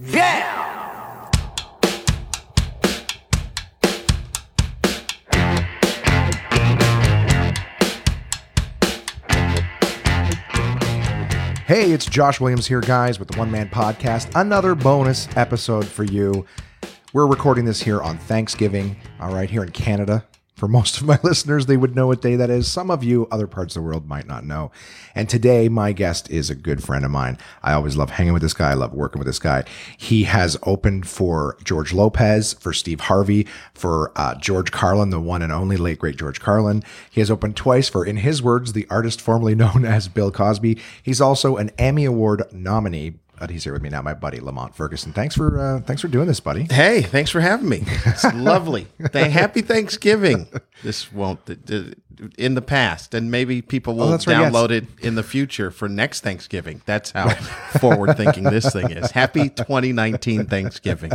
Yeah! Hey, it's Josh Williams here, guys, with the One Man Podcast. Another bonus episode for you. We're recording this here on Thanksgiving, all right, here in Canada. For most of my listeners, they would know what day that is. Some of you, other parts of the world, might not know. And today, my guest is a good friend of mine. I always love hanging with this guy. I love working with this guy. He has opened for George Lopez, for Steve Harvey, for George Carlin, the one and only late, great George Carlin. He has opened twice for, in his words, the artist formerly known as Bill Cosby. He's also an Emmy Award nominee. But he's here with me now, my buddy Lamont Ferguson. Thanks for doing this, buddy. Hey, thanks for having me. It's lovely. Happy Thanksgiving. This won't in the past, and maybe people will download it in the future for next Thanksgiving. That's how forward thinking this thing is. Happy 2019 Thanksgiving.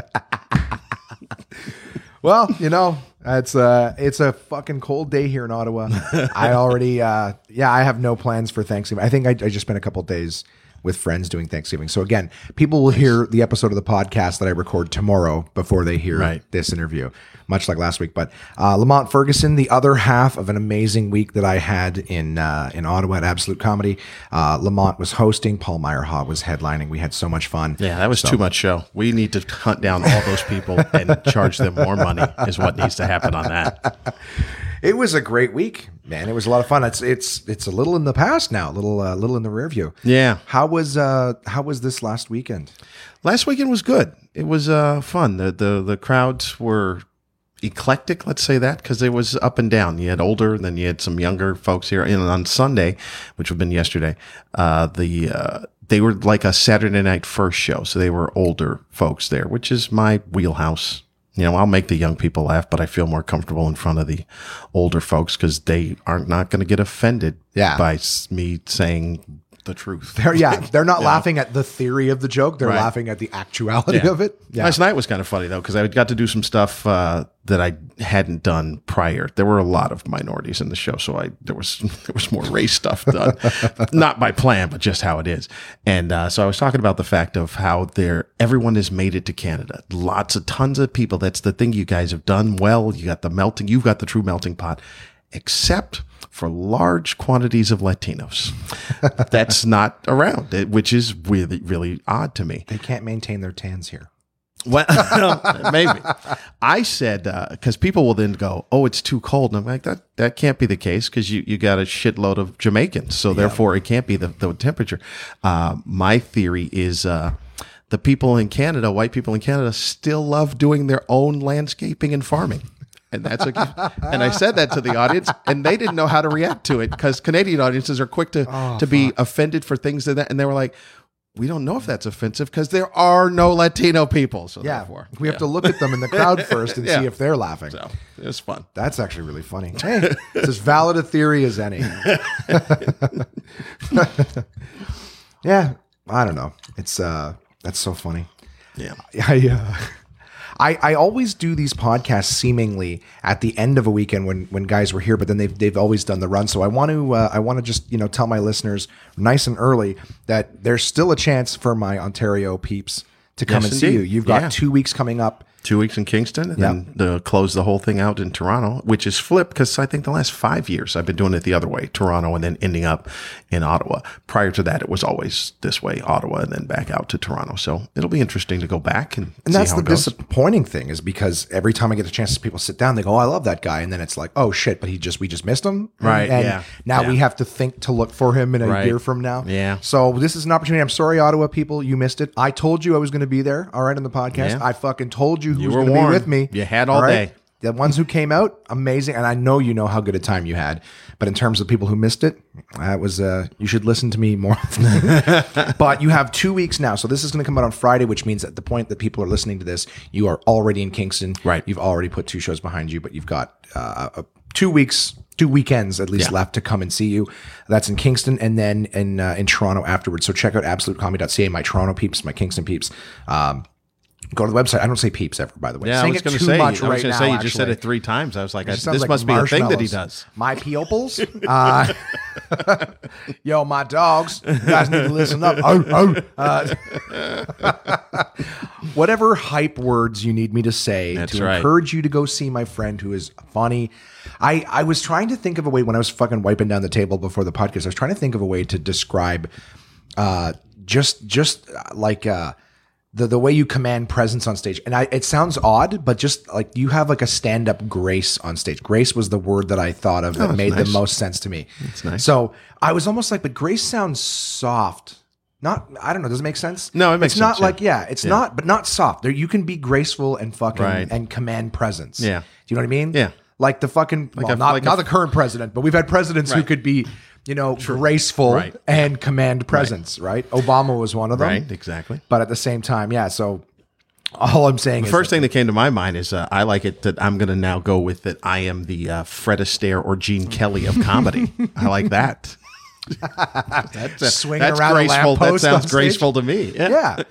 Well, you know, it's a fucking cold day here in Ottawa. I already I have no plans for Thanksgiving. I think I just spent a couple of days with friends doing Thanksgiving. So again, people will hear the episode of the podcast that I record tomorrow before they hear this interview, much like last week. But Lamont Ferguson, the other half of an amazing week that I had in Ottawa at Absolute Comedy. Lamont was hosting, Paul Meyerhaw was headlining. We had so much fun. Yeah, that was too much show. We need to hunt down all those people and charge them more money is what needs to happen on that. It was a great week, man. It was a lot of fun. It's a little in the past now, a little in the rear view. Yeah. How was this last weekend? Last weekend was good. It was fun. The crowds were eclectic, let's say that, because it was up and down. You had older, then you had some younger folks here. And on Sunday, which would have been yesterday, they were like a Saturday night first show, so they were older folks there, which is my wheelhouse. You know, I'll make the young people laugh, but I feel more comfortable in front of the older folks because they aren't not going to get offended by me saying the truth. They're not laughing at the theory of the joke. They're laughing at the actuality of it. Yeah. Last night was kind of funny, though, because I got to do some stuff that I hadn't done prior. There were a lot of minorities in the show, so there was more race stuff done. Not by plan, but just how it is. And so I was talking about the fact of how everyone has made it to Canada. Tons of people. That's the thing you guys have done well. You've got the true melting pot, except for large quantities of Latinos. That's not around, which is really, really odd to me. They can't maintain their tans here. Well, maybe. I said, because people will then go, oh, it's too cold. And I'm like, that can't be the case because you got a shitload of Jamaicans. So therefore, it can't be the temperature. My theory is the people in Canada, white people in Canada, still love doing their own landscaping and farming. And I said that to the audience, and they didn't know how to react to it because Canadian audiences are quick to be offended for things like that. And they were like, we don't know if that's offensive because there are no Latino people. So therefore, we have to look at them in the crowd first and see if they're laughing. So it was fun. That's actually really funny. Hey, it's as valid a theory as any. Yeah, I don't know. It's that's so funny. Yeah. I always do these podcasts seemingly at the end of a weekend when guys were here, but then they've always done the run. So I want to just tell my listeners nice and early that there's still a chance for my Ontario peeps to come and see you. You've got 2 weeks coming up. 2 weeks in Kingston, and then close the whole thing out in Toronto, which is flipped because I think the last 5 years I've been doing it the other way, Toronto, and then ending up in Ottawa. Prior to that, it was always this way, Ottawa, and then back out to Toronto. So it'll be interesting to go back and see that's how it goes. Disappointing thing is because every time I get a chance, people sit down, they go, "Oh, I love that guy," and then it's like, "Oh shit!" But we just missed him, right? And now we have to think to look for him in a year from now. Yeah. So this is an opportunity. I'm sorry, Ottawa people, you missed it. I told you I was going to be there. All right, on the podcast, I fucking told you. You were warned. Be with me. You had all day. The ones who came out, amazing. And I know how good a time you had. But in terms of people who missed it, that was you should listen to me more often. But you have 2 weeks now. So this is going to come out on Friday, which means at the point that people are listening to this, you are already in Kingston. Right. You've already put 2 shows behind you, but you've got 2 weeks, 2 weekends at least left to come and see you. That's in Kingston and then in Toronto afterwards. So check out absolutecomedy.ca, my Toronto peeps, my Kingston peeps. Go to the website. I don't say peeps ever, by the way. Yeah, I was going to say, you just said it 3 times. I was like, this must be a thing that he does. My peoples. Yo, my dogs. You guys need to listen up. whatever hype words you need me to say to encourage you to go see my friend who is funny. I was trying to think of a way when I was fucking wiping down the table before the podcast. I was trying to think of a way to describe the way you command presence on stage. And it sounds odd, but just like you have like a stand-up grace on stage. Grace was the word that I thought of that made the most sense to me. That's nice. So I was almost like, but grace sounds soft. Not, I don't know. Does it make sense? No, it makes sense. It's not not, but not soft. There, you can be graceful and fucking and command presence. Yeah. Do you know what I mean? Yeah. Like the fucking, not the current president, but we've had presidents who could be, graceful and command presence, right? Obama was one of them. Right, exactly. But at the same time, so all I'm saying is... The first thing that came to my mind is I like it that I'm going to now go with that I am the Fred Astaire or Gene Kelly of comedy. I like that. Swinging around a lamppost. That sounds graceful to me. Yeah.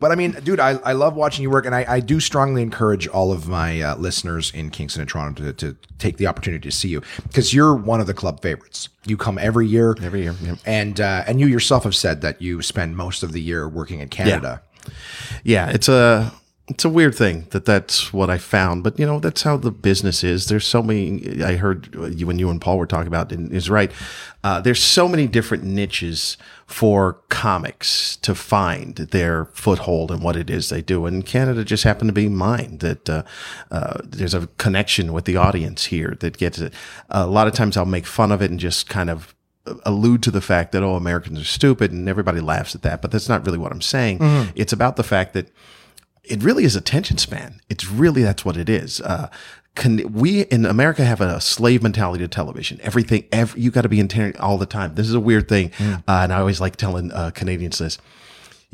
But I mean, dude, I love watching you work, and I do strongly encourage all of my listeners in Kingston and Toronto to take the opportunity to see you, because you're one of the club favorites. You come every year, yep. And you yourself have said that you spend most of the year working in Canada. Yeah, it's a weird thing that's what I found, but that's how the business is. There's so many. I heard you and Paul were talking about is right. There's so many different niches for comics to find their foothold and what it is they do. And Canada just happened to be mine, that there's a connection with the audience here that gets it. A lot of times I'll make fun of it and just kind of allude to the fact that, Americans are stupid and everybody laughs at that. But that's not really what I'm saying. Mm-hmm. It's about the fact that it really is attention span. It's really, that's what it is. We in America have a slave mentality to television. Everything, you got to be entertaining all the time. This is a weird thing. Mm. And I always like telling Canadians this,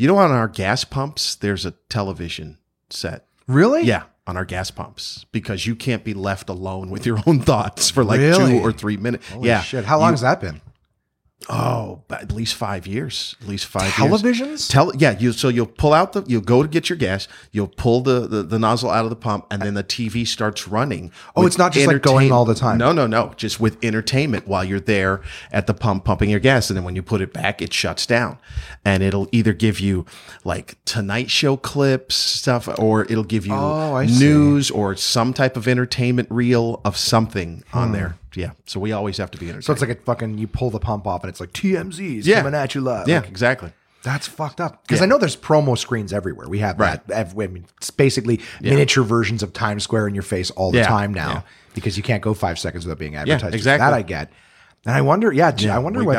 on our gas pumps, there's a television set. Really? Yeah. On our gas pumps, because you can't be left alone with your own thoughts for 2 or 3 minutes. Holy shit. How long has that been? Oh, at least 5 years. At least 5 years. Televisions? You'll pull out you'll go to get your gas, you'll pull the nozzle out of the pump, and then the TV starts running. Oh, it's not just like going all the time. No. Just with entertainment while you're there at the pump pumping your gas. And then when you put it back, it shuts down. And it'll either give you like Tonight Show clips, stuff, or it'll give you news or some type of entertainment reel of something on there. Yeah, so we always have to be entertained. So it's like you pull the pump off and it's like TMZ's coming at you live. Yeah, exactly. That's fucked up. Because I know there's promo screens everywhere. We have that. I mean, it's basically miniature versions of Times Square in your face all the time now because you can't go 5 seconds without being advertised. Yeah, exactly. That I get. And I wonder, I wonder we what...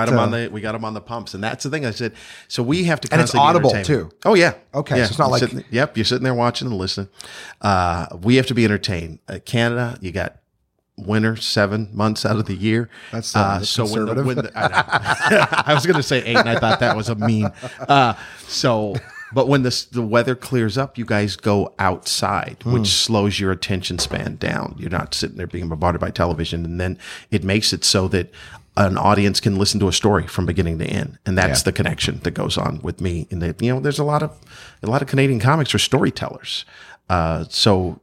we got them on the pumps. And that's the thing I said. So we have to constantly... And it's audible, too. Oh, yeah. Okay, so it's not you're sitting there watching and listening. We have to be entertained. Canada, you got... winter 7 months out of the year. That's so conservative. I was going to say 8, and I thought that was a mean. But when the weather clears up, you guys go outside, which slows your attention span down. You're not sitting there being bombarded by television, and then it makes it so that an audience can listen to a story from beginning to end, and that's the connection that goes on with me. And there's a lot of Canadian comics are storytellers, so.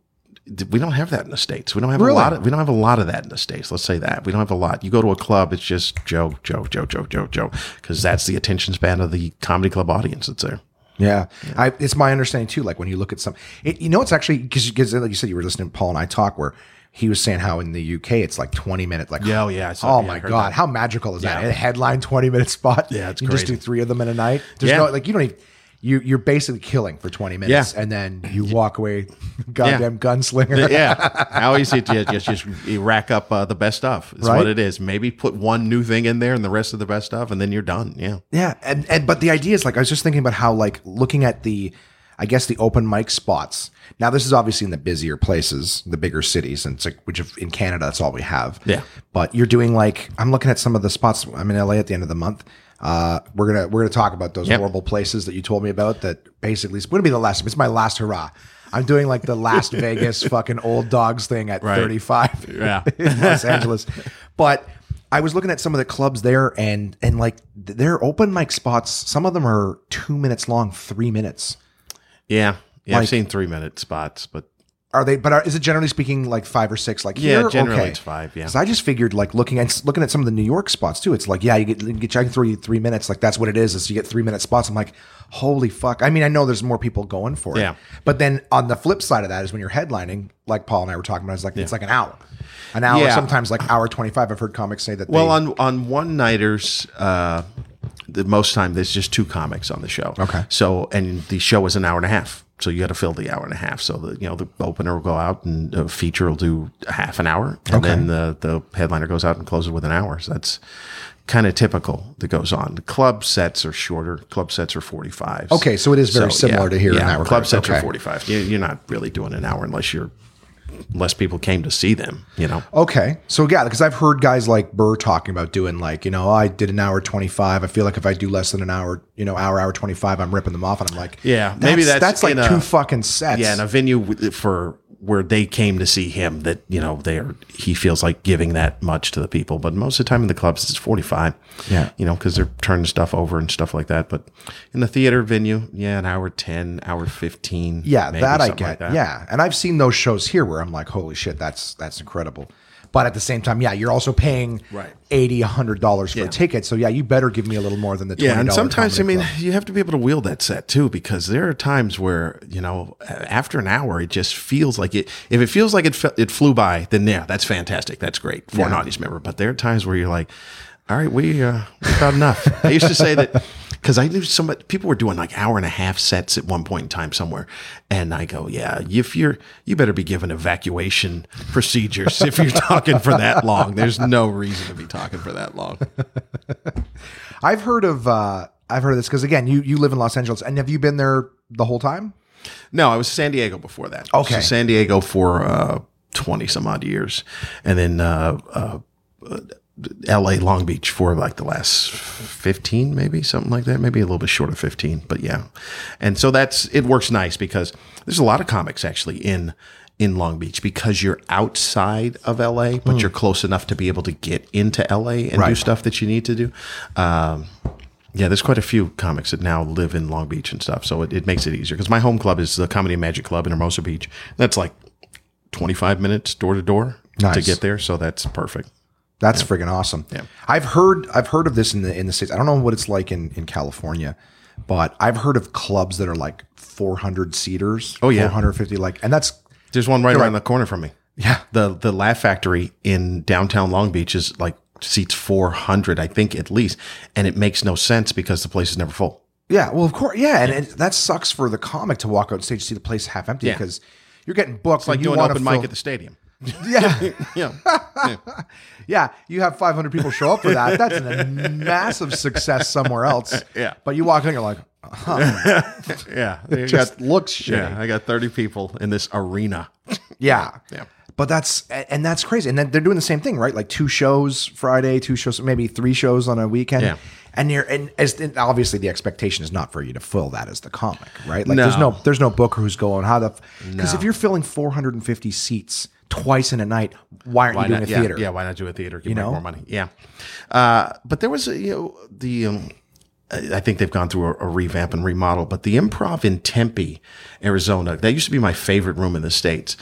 We don't have that in the States. We don't have a lot of that in the States. Let's say that we don't have a lot. You go to a club, it's just joke, because that's the attention span of the comedy club audience that's there. Yeah, yeah. It's my understanding too. Like when you look at it's actually because like you said, you were listening to Paul and I talk where he was saying how in the UK it's like 20 minutes. Like my God, that. How magical is that? A headline 20-minute spot. Yeah, it's crazy. Just do 3 of them in a night. There's no like you don't even. You're basically killing for 20 minutes, and then you walk away, goddamn gunslinger. Yeah, I always say just you rack up the best stuff. It's what it is. Maybe put one new thing in there and the rest of the best stuff, and then you're done. Yeah, yeah. And but the idea is I was just thinking about how looking at the open mic spots. Now this is obviously in the busier places, the bigger cities, and it's which in Canada that's all we have. Yeah, but you're doing I'm looking at some of the spots. I'm in LA at the end of the month. We're gonna talk about those horrible places that you told me about that basically it's gonna be the last. It's my last hurrah. I'm doing the Las Vegas fucking old dogs thing at 35 in Los Angeles. But I was looking at some of the clubs there and their open mic spots, some of them are 2 minutes long, 3 minutes. Yeah. I've seen 3-minute spots, but Are they? But is it generally speaking like 5 or 6? Like yeah, here? Generally okay. It's 5. Yeah, because I just figured like looking at some of the New York spots too. It's like yeah, you get I can throw you 3 minutes. Like that's what it is. Is you get 3 minute spots. I'm like, holy fuck. I mean, I know there's more people going for it. Yeah. But then on the flip side of that is when you're headlining. Like Paul and I were talking about, it's like yeah. It's like an hour, yeah. Sometimes like hour 25. I've heard comics say that. Well, on one nighters. The most time there's just 2 comics on the show. Okay. So, and the show is an hour and a half. So you got to fill the hour and a half. So the, you know, the opener will go out and a feature will do a half an hour. And okay. Then the headliner goes out and closes with an hour. So that's kind of typical that goes on. The club sets are shorter. Club sets are 45. Okay. So it is very similar to here. Yeah. An hour club sets are 45. You're not really doing an hour unless you're, less people came to see them, you know? Okay. So yeah, because I've heard guys like Burr talking about doing like, you know, I did an hour 25. I feel like if I do less than an hour, you know, hour 25, I'm ripping them off. And I'm like, yeah, maybe that's like 2 fucking sets. Yeah. In a venue for where they came to see him that, you know, he feels like giving that much to the people. But most of the time in the clubs, it's 45, yeah, you know, because they're turning stuff over and stuff like that. But in the theater venue, yeah, an hour 10, hour 15. Yeah, maybe, that I get. Like that. Yeah. And I've seen those shows here where I'm like, holy shit, that's incredible. But at the same time, yeah, you're also paying right. $80, $100 for a ticket. So, yeah, you better give me a little more than the $20. Yeah, and sometimes, I mean, you have to be able to wield that set, too, because there are times where, you know, after an hour, it just feels like it. If it feels like it flew by, then, yeah, that's fantastic. That's great for an audience member. But there are times where you're like, all right, we've got enough. I used to say that because I knew so much. People were doing like hour and a half sets at one point in time somewhere. And I go, yeah, if you better be given evacuation procedures if you're talking for that long. There's no reason to be talking for that long. I've heard of this because, again, you live in Los Angeles. And have you been there the whole time? No, I was San Diego before that. Okay. So San Diego for 20 some odd years. And then LA Long Beach for like the last 15, maybe something like that, maybe a little bit short of 15, but yeah. And so it works nice because there's a lot of comics actually in Long Beach because you're outside of LA, but you're close enough to be able to get into LA and do stuff that you need to do. Yeah, there's quite a few comics that now live in Long Beach and stuff. So it makes it easier because my home club is the Comedy and Magic Club in Hermosa Beach. That's like 25 minutes door to door to get there. So that's perfect. That's friggin' awesome. Yeah. I've heard of this in the States. I don't know what it's like in California, but I've heard of clubs that are like 400 seaters. Oh yeah, 450 like, and that's there's one right around the corner from me. Yeah, the Laugh Factory in downtown Long Beach is like seats 400, I think at least, and it makes no sense because the place is never full. Yeah, well of course, yeah, and that sucks for the comic to walk out stage and see the place half empty because you're getting booked. It's like doing open mic at the stadium. Yeah. Yeah. You have 500 people show up for that. That's a massive success somewhere else. Yeah. But you walk in and you're like, yeah, it just looks shitty. Yeah, I got 30 people in this arena. Yeah. Yeah. But that's crazy. And then they're doing the same thing, right? Like 2 shows Friday, 2 shows, maybe 3 shows on a weekend. Yeah. And obviously the expectation is not for you to fill that as the comic, right? Like there's no booker who's going if you're filling 450 seats twice in a night, why aren't you doing a theater? Yeah, why not do a theater? Give more money. Yeah. But there was I think they've gone through a revamp and remodel, but the Improv in Tempe, Arizona, that used to be my favorite room in the States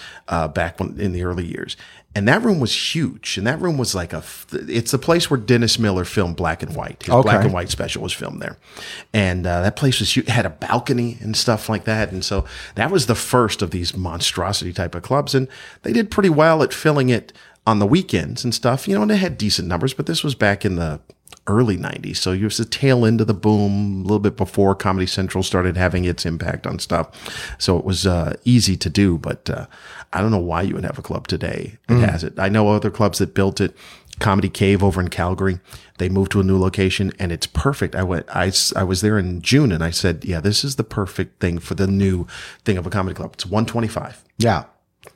back when in the early years. And that room was huge. And that room was like it's the place where Dennis Miller filmed Black and White. His Black and White special was filmed there. And that place was huge. It had a balcony and stuff like that. And so that was the first of these monstrosity type of clubs. And they did pretty well at filling it on the weekends and stuff, you know, and they had decent numbers, but this was back in the early 90s. So it was the tail end of the boom, a little bit before Comedy Central started having its impact on stuff. So it was easy to do, but I don't know why you would have a club today that has it. I know other clubs that built it. Comedy Cave over in Calgary, they moved to a new location and it's perfect. I was there in June and I said, yeah, this is the perfect thing for the new thing of a comedy club. It's 125. Yeah.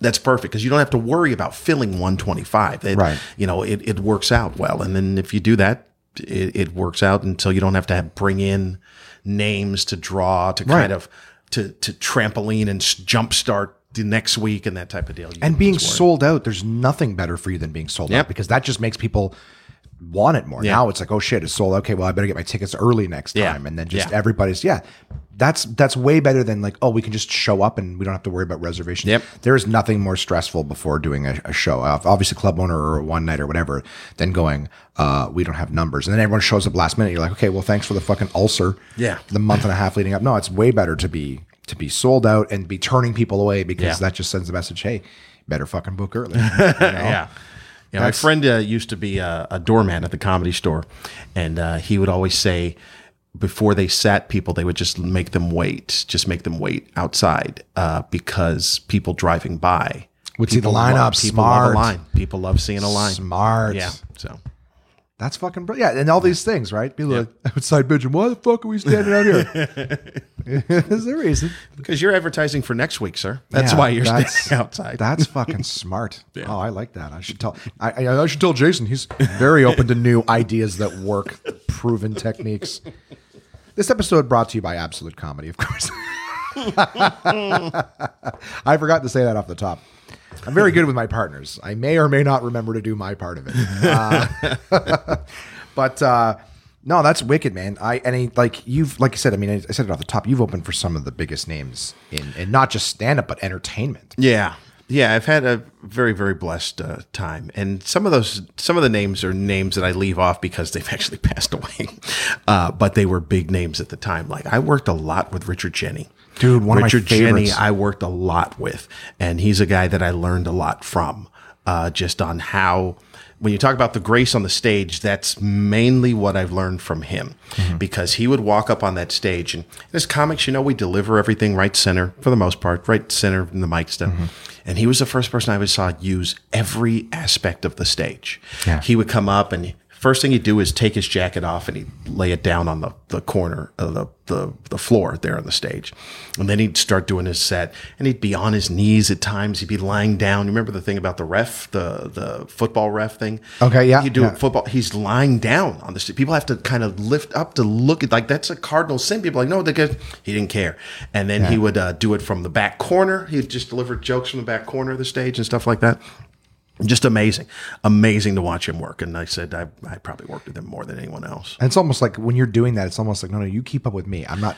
That's perfect because you don't have to worry about filling 125. You know, it works out well. And then if you do that, it works out until you don't have to bring in names to draw to kind of to trampoline and jumpstart the next week and that type of deal. And being sold out, there's nothing better for you than being sold out because that just makes people want it more. Yeah. Now it's like, oh shit, it's sold. Okay, well I better get my tickets early next time. Yeah. And then just everybody's, that's way better than like, oh, we can just show up and we don't have to worry about reservations. Yep. There is nothing more stressful before doing a show, obviously club owner or one night or whatever, than going, we don't have numbers. And then everyone shows up last minute. You're like, okay, well, thanks for the fucking ulcer. Yeah. The month and a half leading up. No, it's way better to be sold out and be turning people away, because that just sends the message, hey, better fucking book early. You know? Yeah. Yeah, my friend used to be a doorman at the Comedy Store, and he would always say, before they sat people, they would just make them wait. Just make them wait outside because people driving by would see the lineup. People love a line. People love seeing a line. Smart. Yeah. So that's fucking brilliant. Yeah, and all these things, right? People like, outside bitching, why the fuck are we standing out here? Is there a reason? Because you're advertising for next week, sir. That's why you're standing outside. That's fucking smart. Yeah. Oh, I like that. I should tell. I should tell Jason. He's very open to new ideas that work, proven techniques. This episode brought to you by Absolute Comedy, of course. I forgot to say that off the top. I'm very good with my partners. I may or may not remember to do my part of it. But no, that's wicked, man. I said it off the top. You've opened for some of the biggest names in not just stand-up, but entertainment. Yeah. Yeah. I've had a very, very blessed time. And some of the names are names that I leave off because they've actually passed away. But they were big names at the time. Like, I worked a lot with Richard Jeni. Dude, Richard Jeni, I worked a lot with, and he's a guy that I learned a lot from, just on how, when you talk about the grace on the stage, that's mainly what I've learned from him, because he would walk up on that stage, and as comics, we deliver everything right center for the most part, right center in the mic stuff. And he was the first person I ever saw use every aspect of the stage. Yeah. He would come up, and first thing he'd do is take his jacket off, and he'd lay it down on the corner of the floor there on the stage. And then he'd start doing his set, and he'd be on his knees at times. He'd be lying down. You remember the thing about the ref, the football ref thing? Okay, yeah. Football. He's lying down on the stage. People have to kind of lift up to look at, like, that's a cardinal sin. People are like, no, he didn't care. And then he would do it from the back corner. He'd just deliver jokes from the back corner of the stage and stuff like that. Just amazing to watch him work. And I said, I probably worked with him more than anyone else. And it's almost like when you're doing that, it's almost like, no, you keep up with me. I'm not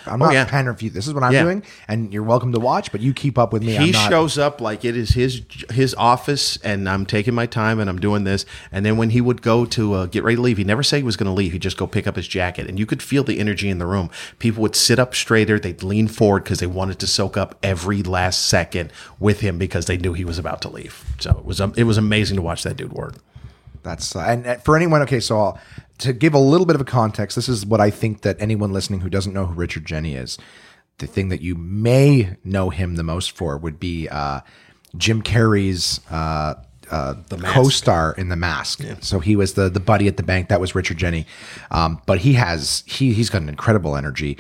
pandering for you. This is what I'm doing, and you're welcome to watch, but you keep up with me. He shows up like it is his office, and I'm taking my time, and I'm doing this. And then when he would go to get ready to leave, he never said he was going to leave. He'd just go pick up his jacket, and you could feel the energy in the room. People would sit up straighter. They'd lean forward because they wanted to soak up every last second with him, because they knew he was about to leave. So it was amazing to watch that dude work. That's and for anyone, okay, so to give a little bit of a context, this is what I think that anyone listening who doesn't know who Richard Jeni is, the thing that you may know him the most for would be Jim Carrey's co-star in The Mask. Yeah. So he was the buddy at the bank. That was Richard Jeni. But he's got an incredible energy.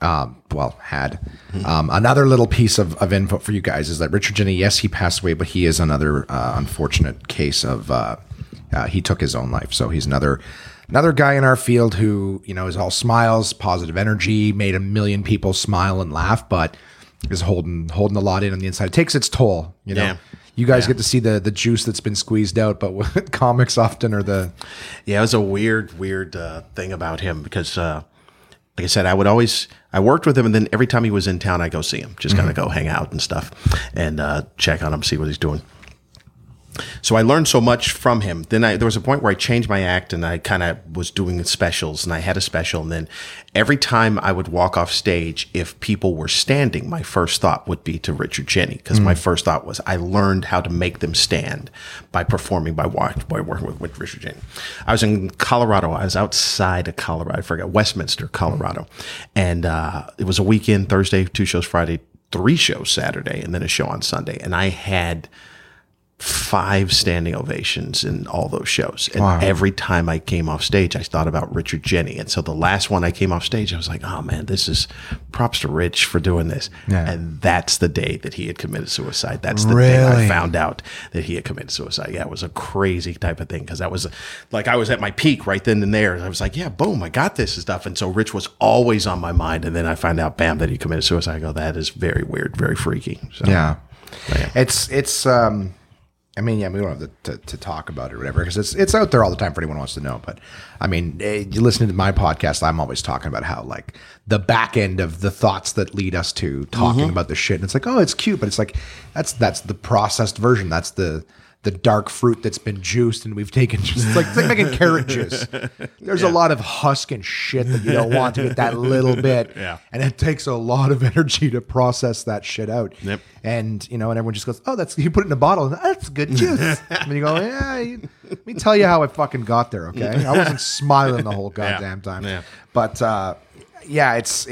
Another little piece of info for you guys is that Richard Jeni, yes, he passed away, but he is another unfortunate case of he took his own life. So he's another guy in our field who is all smiles, positive energy, made a million people smile and laugh, but is holding a lot in on the inside. It takes its toll, Yeah. You guys get to see the juice that's been squeezed out, but comics often are the. Yeah, it was a weird thing about him because. Like I said, I worked with him, and then every time he was in town, I go see him, just kind of go hang out and stuff and check on him, see what he's doing. So I learned so much from him. Then there was a point where I changed my act, and I kind of was doing specials, and I had a special. And then every time I would walk off stage, if people were standing, my first thought would be to Richard Jeni, because my first thought was I learned how to make them stand by performing, by working with Richard Jeni. I was in Colorado. I was outside of Colorado. I forgot, Westminster, Colorado. And it was a weekend, Thursday, 2 shows Friday, 3 shows Saturday, and then a show on Sunday. And I had 5 standing ovations in all those shows. And every time I came off stage, I thought about Richard Jeni. And so the last one I came off stage, I was like, oh man, this is props to Rich for doing this. Yeah. And that's the day that he had committed suicide. That's the day I found out that he had committed suicide. Yeah, it was a crazy type of thing, because that was like, I was at my peak right then and there. I was like, yeah, boom, I got this and stuff. And so Rich was always on my mind. And then I find out, bam, that he committed suicide. I go, that is very weird, very freaky. So, yeah. It's I mean, yeah, we don't have to talk about it or whatever, because it's out there all the time for anyone who wants to know. But I mean, you listen to my podcast, I'm always talking about how like the back end of the thoughts that lead us to talking about the shit. And it's like, oh, it's cute, but it's like that's the processed version. That's the dark fruit that's been juiced, and we've taken just it's like making carrot juice. There's a lot of husk and shit that you don't want to get that little bit. Yeah. And it takes a lot of energy to process that shit out. Yep. And you know, and everyone just goes, oh, that's, you put it in a bottle and that's good juice. And you go, yeah, let me tell you how I fucking got there. Okay. I wasn't smiling the whole goddamn time, but, yeah, it's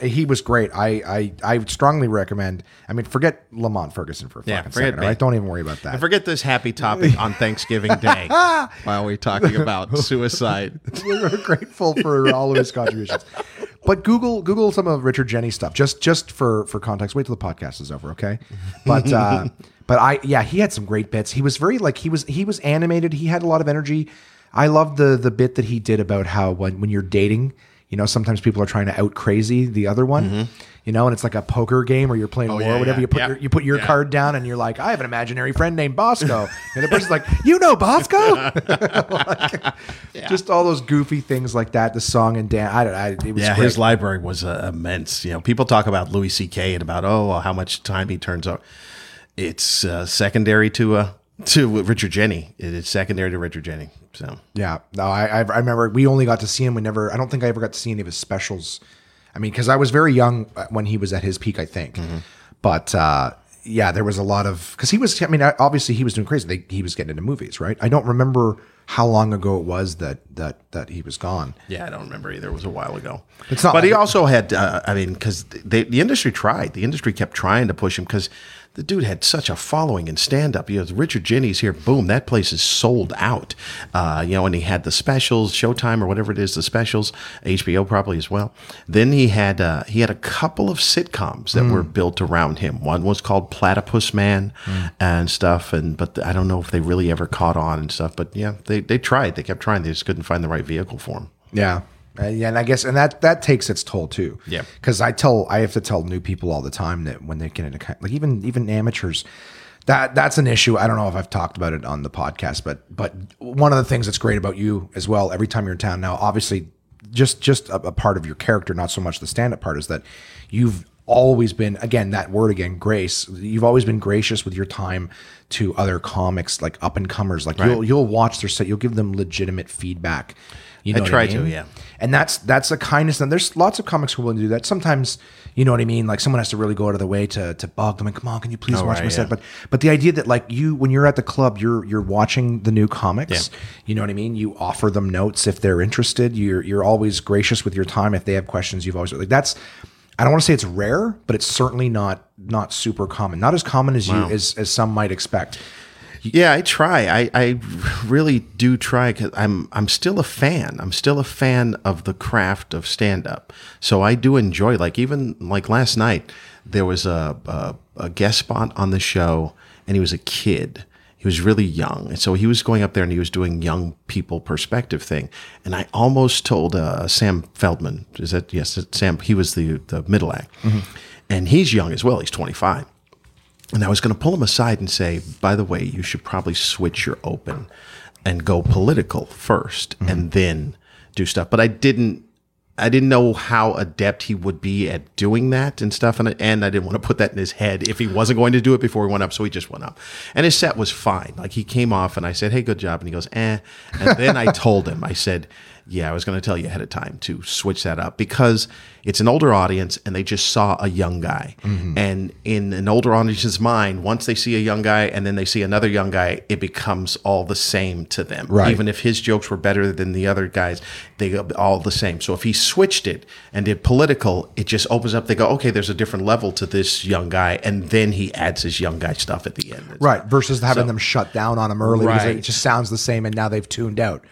he was great. I strongly recommend. I mean, forget Lamont Ferguson for a fucking second. All right? Don't even worry about that. And forget this happy topic on Thanksgiving Day. While we're talking about suicide, we were grateful for all of his contributions. But Google some of Richard Jeni stuff just for context. Wait till the podcast is over, okay? But but he had some great bits. He was very like he was animated. He had a lot of energy. I loved the bit that he did about how when you're dating, you know, sometimes people are trying to out crazy the other one, you know, and it's like a poker game or you're playing war or whatever. Yeah. You put your card down and you're like, I have an imaginary friend named Bosco. And the person's like, you know, Bosco, just all those goofy things like that. The song and dance. It was great. His library was immense. You know, people talk about Louis C.K. and about, how much time he turns up. It's secondary to Richard Jeni. It is secondary to Richard Jeni. So I remember we only got to see him. I don't think I ever got to see any of his specials. I mean, because I was very young when he was at his peak, I think. But there was a lot of, because he was. I mean, obviously he was doing crazy. He was getting into movies, right? I don't remember how long ago it was that he was gone. Yeah, I don't remember either. It was a while ago. It's not. But he also had. I mean, because the industry tried. The industry kept trying to push him because the dude had such a following in stand-up. You know, Richard Jeni's here, boom, that place is sold out. You know, and he had the specials, Showtime or whatever it is, the specials, HBO probably as well. Then he had a couple of sitcoms that were built around him. One was called Platypus Man and stuff, but I don't know if they really ever caught on and stuff. But yeah, they tried. They kept trying. They just couldn't find the right vehicle for him. Yeah. And I guess, and that takes its toll too. Yeah. Because I have to tell new people all the time that when they get into, like, even amateurs, that's an issue. I don't know if I've talked about it on the podcast, but one of the things that's great about you as well, every time you're in town now, obviously just a part of your character, not so much the stand-up part, is that you've always been, grace. You've always been gracious with your time to other comics, like up and comers. Like you'll watch their set, you'll give them legitimate feedback. You know, I try to, yeah. And that's a kindness. And there's lots of comics who will do that. Sometimes, you know what I mean? Like someone has to really go out of the way to bug them and come on, can you please watch my set? But the idea that like you, when you're at the club, you're watching the new comics, you know what I mean? You offer them notes if they're interested. You're always gracious with your time. If they have questions, you've always, like, that's, I don't want to say it's rare, but it's certainly not super common. Not as common as you, as some might expect. Yeah, I try. I really do try because I'm still a fan. I'm still a fan of the craft of stand-up. So I do enjoy, like, even like last night, there was a guest spot on the show, and he was a kid. He was really young. And so he was going up there and he was doing young people perspective thing. And I almost told Sam Feldman, Sam, he was the middle act. And he's young as well. He's 25. And I was going to pull him aside and say, by the way, you should probably switch your open and go political first and then do stuff. But I didn't know how adept he would be at doing that and stuff. And I didn't want to put that in his head if he wasn't going to do it before he went up. So he just went up. And his set was fine. Like, he came off and I said, hey, good job. And he goes, eh. And then I told him, I said, yeah, I was going to tell you ahead of time to switch that up because it's an older audience and they just saw a young guy. And in an older audience's mind, once they see a young guy and then they see another young guy, it becomes all the same to them. Right. Even if his jokes were better than the other guys, they all the same. So if he switched it and did political, it just opens up. They go, okay, there's a different level to this young guy. And then he adds his young guy stuff at the end. Right. Versus having them shut down on him early because it just sounds the same and now they've tuned out.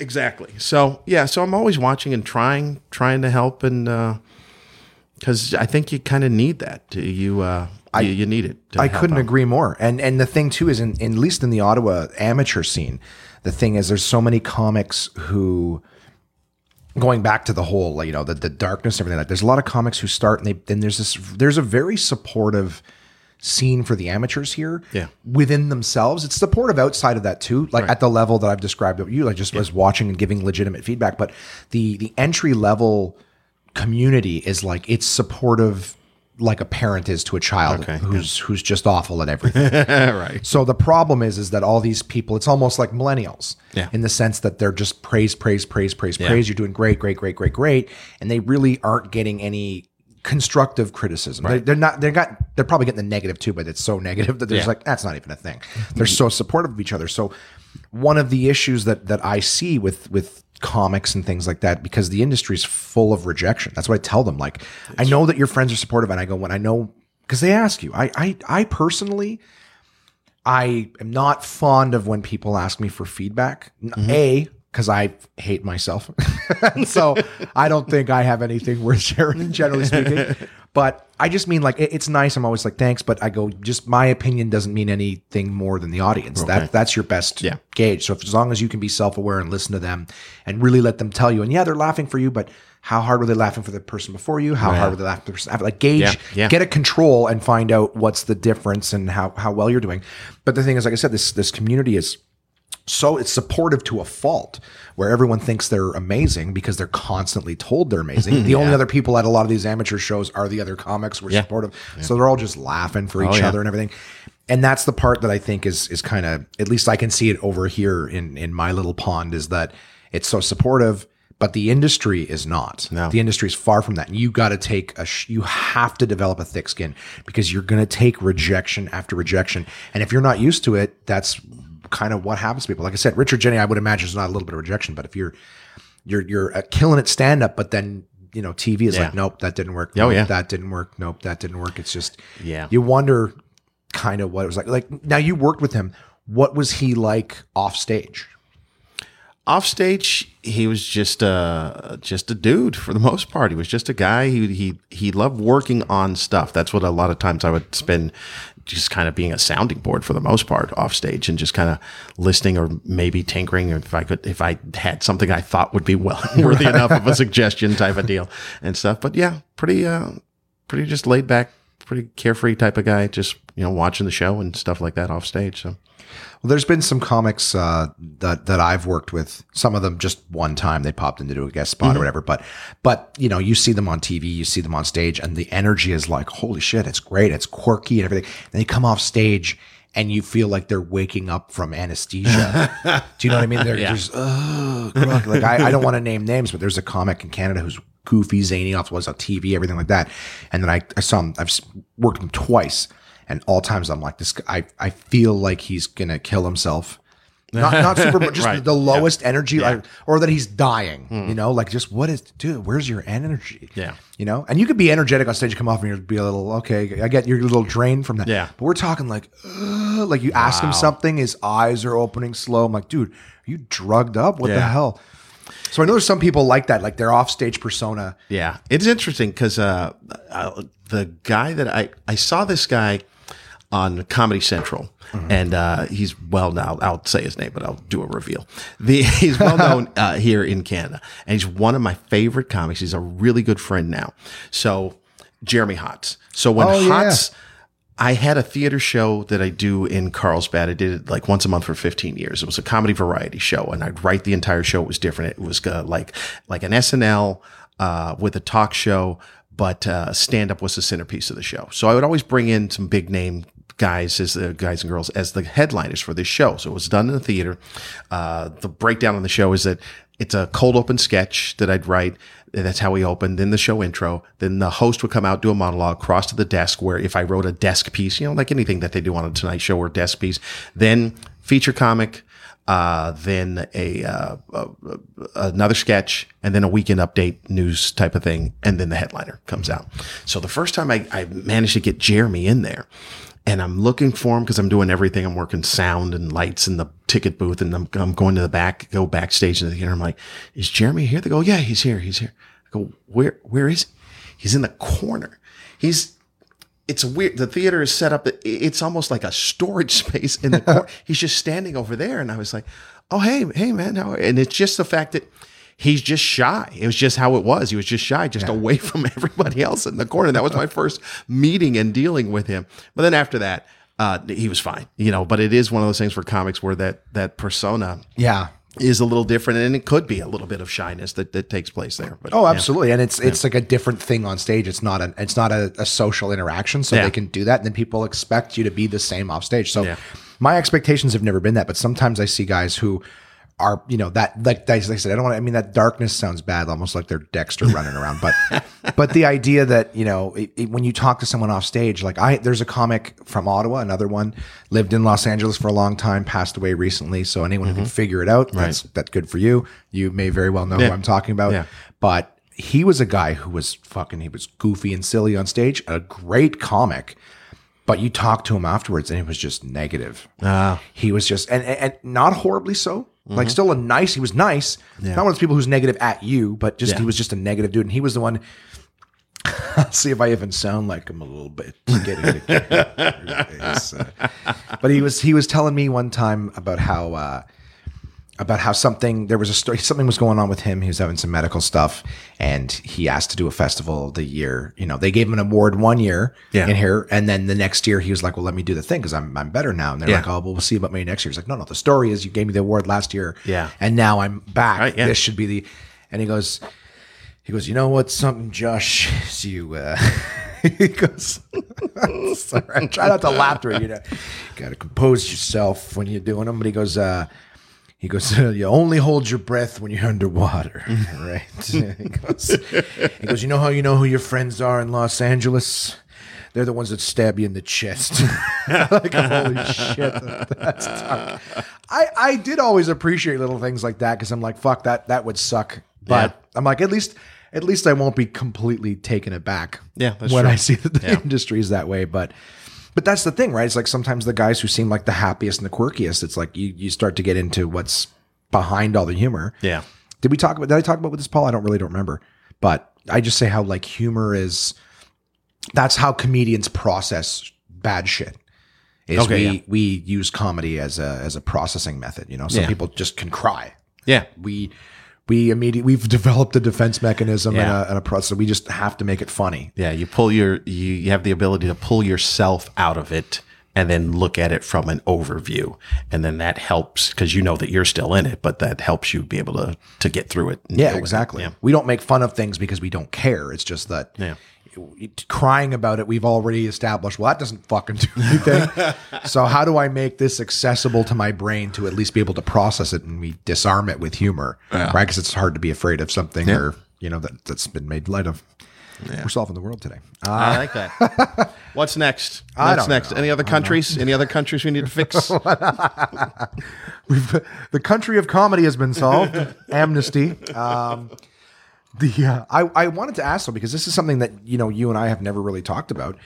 Exactly. So so I'm always watching and trying to help, and because I think you kind of need that. You need it. I couldn't agree more. And the thing too is, in at least in the Ottawa amateur scene, the thing is, there's so many comics who, going back to the whole, you know, the darkness and everything like that, there's a lot of comics who start and there's a very supportive scene for the amateurs here within themselves. It's supportive outside of that too, like at the level that I've described of you, like just as watching and giving legitimate feedback. But the entry level community is like, it's supportive like a parent is to a child who's just awful at everything. Right. So the problem is that all these people, it's almost like millennials in the sense that they're just praise, praise. You're doing great. And they really aren't getting any constructive criticism. Right. They're probably getting the negative too, but it's so negative that they're just like, that's not even a thing. They're so supportive of each other. So one of the issues that I see with comics and things like that, because the industry is full of rejection. That's what I tell them. Like, I know that your friends are supportive, and I go, when I know, because they ask you. I personally, I am not fond of when people ask me for feedback. Mm-hmm. A, because I hate myself, so I don't think I have anything worth sharing, generally speaking. But I just mean, like, it's nice. I'm always like, thanks, but I go, just my opinion doesn't mean anything more than the audience. Okay. That's your best gauge. So as long as you can be self-aware and listen to them and really let them tell you, and they're laughing for you, but how hard were they laughing for the person before you? How hard were they laughing for the person after? Like, gauge, get a control and find out what's the difference and how well you're doing. But the thing is, like I said, this community is so it's supportive to a fault, where everyone thinks they're amazing because they're constantly told they're amazing. The only other people at a lot of these amateur shows are the other comics who are supportive. Yeah. So they're all just laughing for each other and everything. And that's the part that I think is kind of, at least I can see it over here in my little pond, is that it's so supportive, but the industry is not. No. The industry is far from that. And you got to you have to develop a thick skin, because you're going to take rejection after rejection. And if you're not used to it, that's kind of what happens to people. Like I said, Richard Jeni, I would imagine, is not a little bit of rejection, but if you're killing it stand up, but then, you know, TV is like, nope, that didn't work. Nope, that didn't work. Nope, that didn't work. It's just, you wonder kind of what it was like. Like, now you worked with him. What was he like off stage? Off stage, he was just a dude for the most part. He was just a guy. He loved working on stuff. That's what a lot of times I would spend just kind of being a sounding board for the most part off stage, and just kind of listening or maybe tinkering, or if I had something I thought would be well worthy enough of a suggestion type of deal and stuff. But yeah, pretty just laid back, pretty carefree type of guy, just, you know, watching the show and stuff like that off stage. So. Well, there's been some comics that I've worked with. Some of them just one time they popped in to do a guest spot or whatever. But you know, you see them on TV, you see them on stage, and the energy is like, holy shit, it's great, it's quirky and everything. And they come off stage, and you feel like they're waking up from anesthesia. Do you know what I mean? They're just like I don't want to name names, but there's a comic in Canada who's goofy, zany, off was on TV, everything like that. And then I saw him. I've worked him twice. And all times I'm like, this guy, I feel like he's going to kill himself. Not super, but just the lowest energy, like, or that he's dying, you know, like, just what is, dude, where's your energy? Yeah. You know, and you could be energetic on stage, come off and you'd be a little, okay, I get your little drain from that. Yeah. But we're talking like you ask him something, his eyes are opening slow. I'm like, dude, are you drugged up? What the hell? So I know there's some people like that, like their offstage persona. Yeah. It's interesting because the guy that I saw this guy on Comedy Central, and he's well known. I'll say his name, but I'll do a reveal. He's well known here in Canada, and he's one of my favorite comics. He's a really good friend now. So Jeremy Hotz. So when Hotz, I had a theater show that I do in Carlsbad. I did it like once a month for 15 years. It was a comedy variety show, and I'd write the entire show. It was different. It was like an SNL with a talk show, but stand-up was the centerpiece of the show. So I would always bring in some big-name guys as the guys and girls as the headliners for this show. So it was done in a theater. The breakdown on the show is that it's a cold open sketch that I'd write. That's how we opened. Then the show intro. Then the host would come out, do a monologue, cross to the desk, where if I wrote a desk piece, you know, like anything that they do on a Tonight Show or desk piece, then feature comic, then another sketch, and then a weekend update news type of thing. And then the headliner comes out. So the first time I managed to get Jeremy in there, and I'm looking for him because I'm doing everything. I'm working sound and lights in the ticket booth, and I'm going to the back, go backstage in the theater. I'm like, is Jeremy here? They go, yeah, he's here. He's here. I go, where is he? He's in the corner. It's weird. The theater is set up. It's almost like a storage space in the corner. He's just standing over there. And I was like, oh, hey man. And it's just the fact that he's just shy. It was just how it was. He was just shy, just away from everybody else in the corner. That was my first meeting and dealing with him. But then after that, he was fine, you know, but it is one of those things for comics where that persona is a little different, and it could be a little bit of shyness that takes place there. But, absolutely. And it's like a different thing on stage. It's not a social interaction, so they can do that. And then people expect you to be the same off stage. So my expectations have never been that, but sometimes I see guys who are, you know, that, like I said, that darkness sounds bad, almost like they're Dexter running around, but the idea that, you know, when you talk to someone off stage, like there's a comic from Ottawa, another one, lived in Los Angeles for a long time, passed away recently. So anyone who can figure it out, that's good for you. You may very well know who I'm talking about, but he was a guy who was he was goofy and silly on stage, a great comic. But you talked to him afterwards and it was just negative. He was just, and not horribly so. Like still he was nice. Not one of those people who's negative at you, but just he was just a negative dude. And he was the one, I'll see if I even sound like him a little bit. But he was telling me one time about how something, there was a story, something was going on with him. He was having some medical stuff and he asked to do a festival the year, you know, they gave him an award one year in here. And then the next year he was like, well, let me do the thing, 'cause I'm better now. And they're like, oh, well, we'll see about me next year. He's like, no, the story is you gave me the award last year. And now I'm back. Right, This should be the, and he goes, you know what? Something, Josh, he goes, sorry, try not to laugh through it. You know, got to compose yourself when you're doing them. But he goes, you only hold your breath when you're underwater, right? he goes, you know how you know who your friends are in Los Angeles? They're the ones that stab you in the chest. Like, holy shit, that's dark. I did always appreciate little things like that because I'm like, fuck, that would suck. But I'm like, at least I won't be completely taken aback when true. I see that the industry is that way. But that's the thing, right? It's like sometimes the guys who seem like the happiest and the quirkiest, it's like you start to get into what's behind all the humor. Yeah. Did I talk about with this, Paul? I don't remember. But I just say how like humor is, that's how comedians process bad shit. We use comedy as a processing method, you know? Some people just can cry. Yeah. We've developed a defense mechanism and a process. We just have to make it funny. Yeah, you have the ability to pull yourself out of it and then look at it from an overview, and then that helps because you know that you're still in it, but that helps you be able to get through it. Yeah, exactly. Yeah. We don't make fun of things because we don't care. It's just that crying about it, we've already established, well, that doesn't fucking do anything. So how do I make this accessible to my brain to at least be able to process it? And we disarm it with humor, right? Because it's hard to be afraid of something or, you know, that's been made light of. Yeah. We're solving the world today. I like that. What's next? I don't know. Any other countries? Any other countries we need to fix? The country of comedy has been solved. Amnesty. I wanted to ask though, because this is something that, you know, you and I have never really talked about,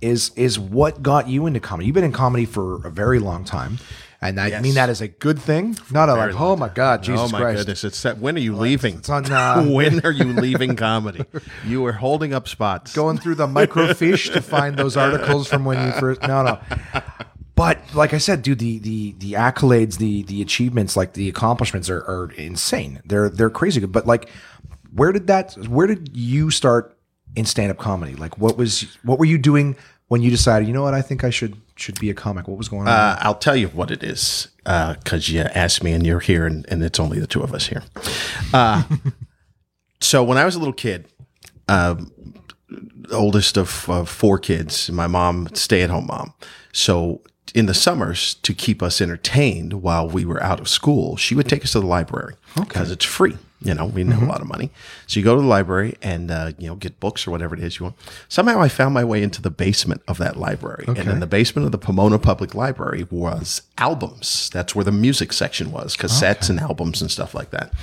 is what got you into comedy? You've been in comedy for a very long time. And I mean that is a good thing. Not a like, oh my God, Jesus Christ. Oh my goodness. When are you leaving? It's on, when are you leaving comedy? You were holding up spots. Going through the microfiche to find those articles from when you first, no. But like I said, dude, the accolades, the achievements, like the accomplishments are insane. They're crazy good. But like, where did you start in stand-up comedy? Like what were you doing when you decided, you know what, I think I should be a comic? What was going on? I'll tell you what it is, because you asked me and you're here and it's only the two of us here. So when I was a little kid, oldest of four kids, my mom, stay-at-home mom. So in the summers, to keep us entertained while we were out of school, she would take us to the library because it's free. You know, we didn't have a lot of money. So you go to the library and, you know, get books or whatever it is you want. Somehow I found my way into the basement of that library. Okay. And in the basement of the Pomona Public Library was albums. That's where the music section was, cassettes and albums and stuff like that.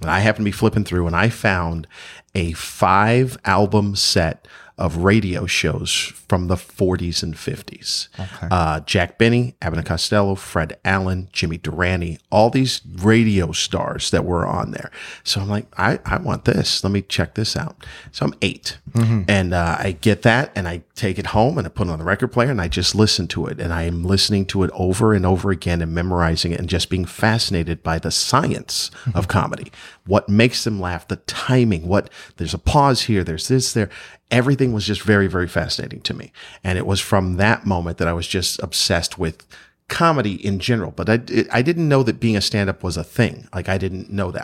And I happened to be flipping through and I found a 5-album set of radio shows from the 40s and 50s. Okay. Jack Benny, Abbott and Costello, Fred Allen, Jimmy Durante, all these radio stars that were on there. So I'm like, I want this. Let me check this out. So I'm 8. And I get that and I take it home and I put it on the record player and I just listen to it. And I am listening to it over and over again and memorizing it and just being fascinated by the science of comedy. What makes them laugh, the timing, what there's a pause here, there's this, there. Everything was just very, very fascinating to me. And it was from that moment that I was just obsessed with comedy in general. But I didn't know that being a stand-up was a thing. Like, I didn't know that.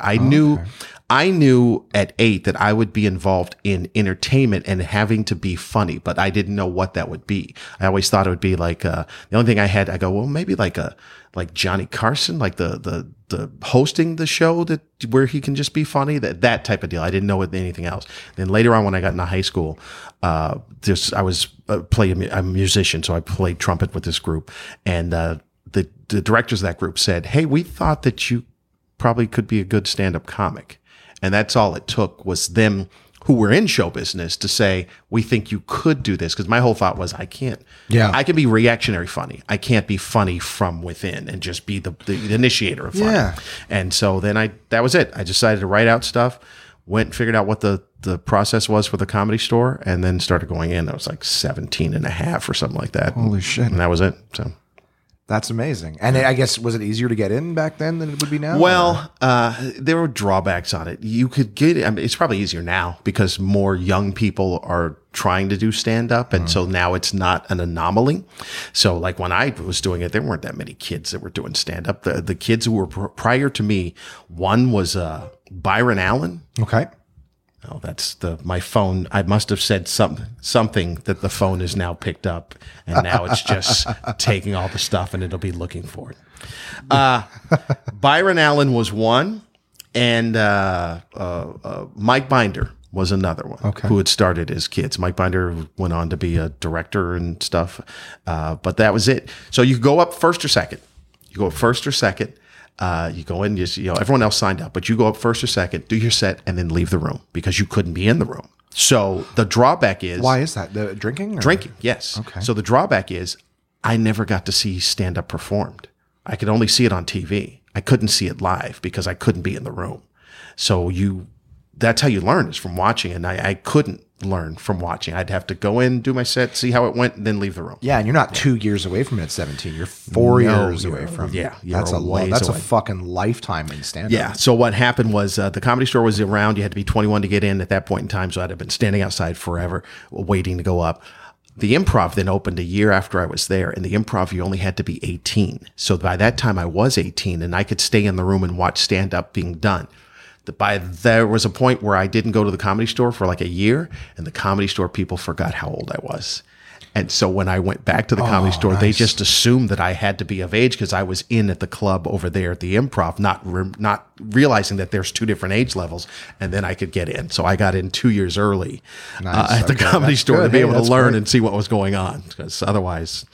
I knew at 8 that I would be involved in entertainment and having to be funny, but I didn't know what that would be. I always thought it would be like the only thing maybe like Johnny Carson, like the hosting the show that where he can just be funny, that type of deal. I didn't know anything else. Then later on when I got into high school, I'm a musician, so I played trumpet with this group, and the directors of that group said, "Hey, we thought that you probably could be a good stand-up comic." And that's all it took, was them who were in show business to say, "We think you could do this." Because my whole thought was, I can be reactionary funny. I can't be funny from within and just be the initiator of funny. Yeah. And so then that was it. I decided to write out stuff, went and figured out what the process was for the Comedy Store, and then started going in. I was like 17 and a half or something like that. Holy shit. And that was it. So. That's amazing. And I guess, was it easier to get in back then than it would be now? Well, there were drawbacks on it. You could get, I mean, it's probably easier now because more young people are trying to do stand-up, and so now it's not an anomaly. So like when I was doing it, there weren't that many kids that were doing stand-up. The kids who were prior to me, one was Byron Allen. Okay. Oh, that's my phone. I must have said something that the phone is now picked up, and now it's just taking all the stuff and it'll be looking for it. Byron Allen was one, and Mike Binder was another one, who had started as kids. Mike Binder went on to be a director and stuff, but that was it. So you go up first or second. You go in, everyone else signed up, but you go up first or second, do your set, and then leave the room because you couldn't be in the room. So the drawback is... Why is that? The drinking? Or? Drinking, yes. Okay. So the drawback is I never got to see stand-up performed. I could only see it on TV. I couldn't see it live because I couldn't be in the room. So that's how you learn, is from watching, and I couldn't learn from watching. I'd have to go in, do my set, see how it went, and then leave the room. Yeah, and you're not 2 years away from it at 17. You're four years away from it. Yeah, that's a fucking lifetime in stand-up. Yeah, so what happened was the Comedy Store was around. You had to be 21 to get in at that point in time, so I'd have been standing outside forever waiting to go up. The Improv then opened a year after I was there, and the Improv, you only had to be 18. So by that time, I was 18, and I could stay in the room and watch stand-up being done. There was a point where I didn't go to the Comedy Store for like a year, and the Comedy Store people forgot how old I was. And so when I went back to the Comedy Store, they just assumed that I had to be of age because I was in at the club over there at the Improv, not realizing that there's two different age levels, and then I could get in. So I got in 2 years early at the Comedy Store to be able to learn and see what was going on, because otherwise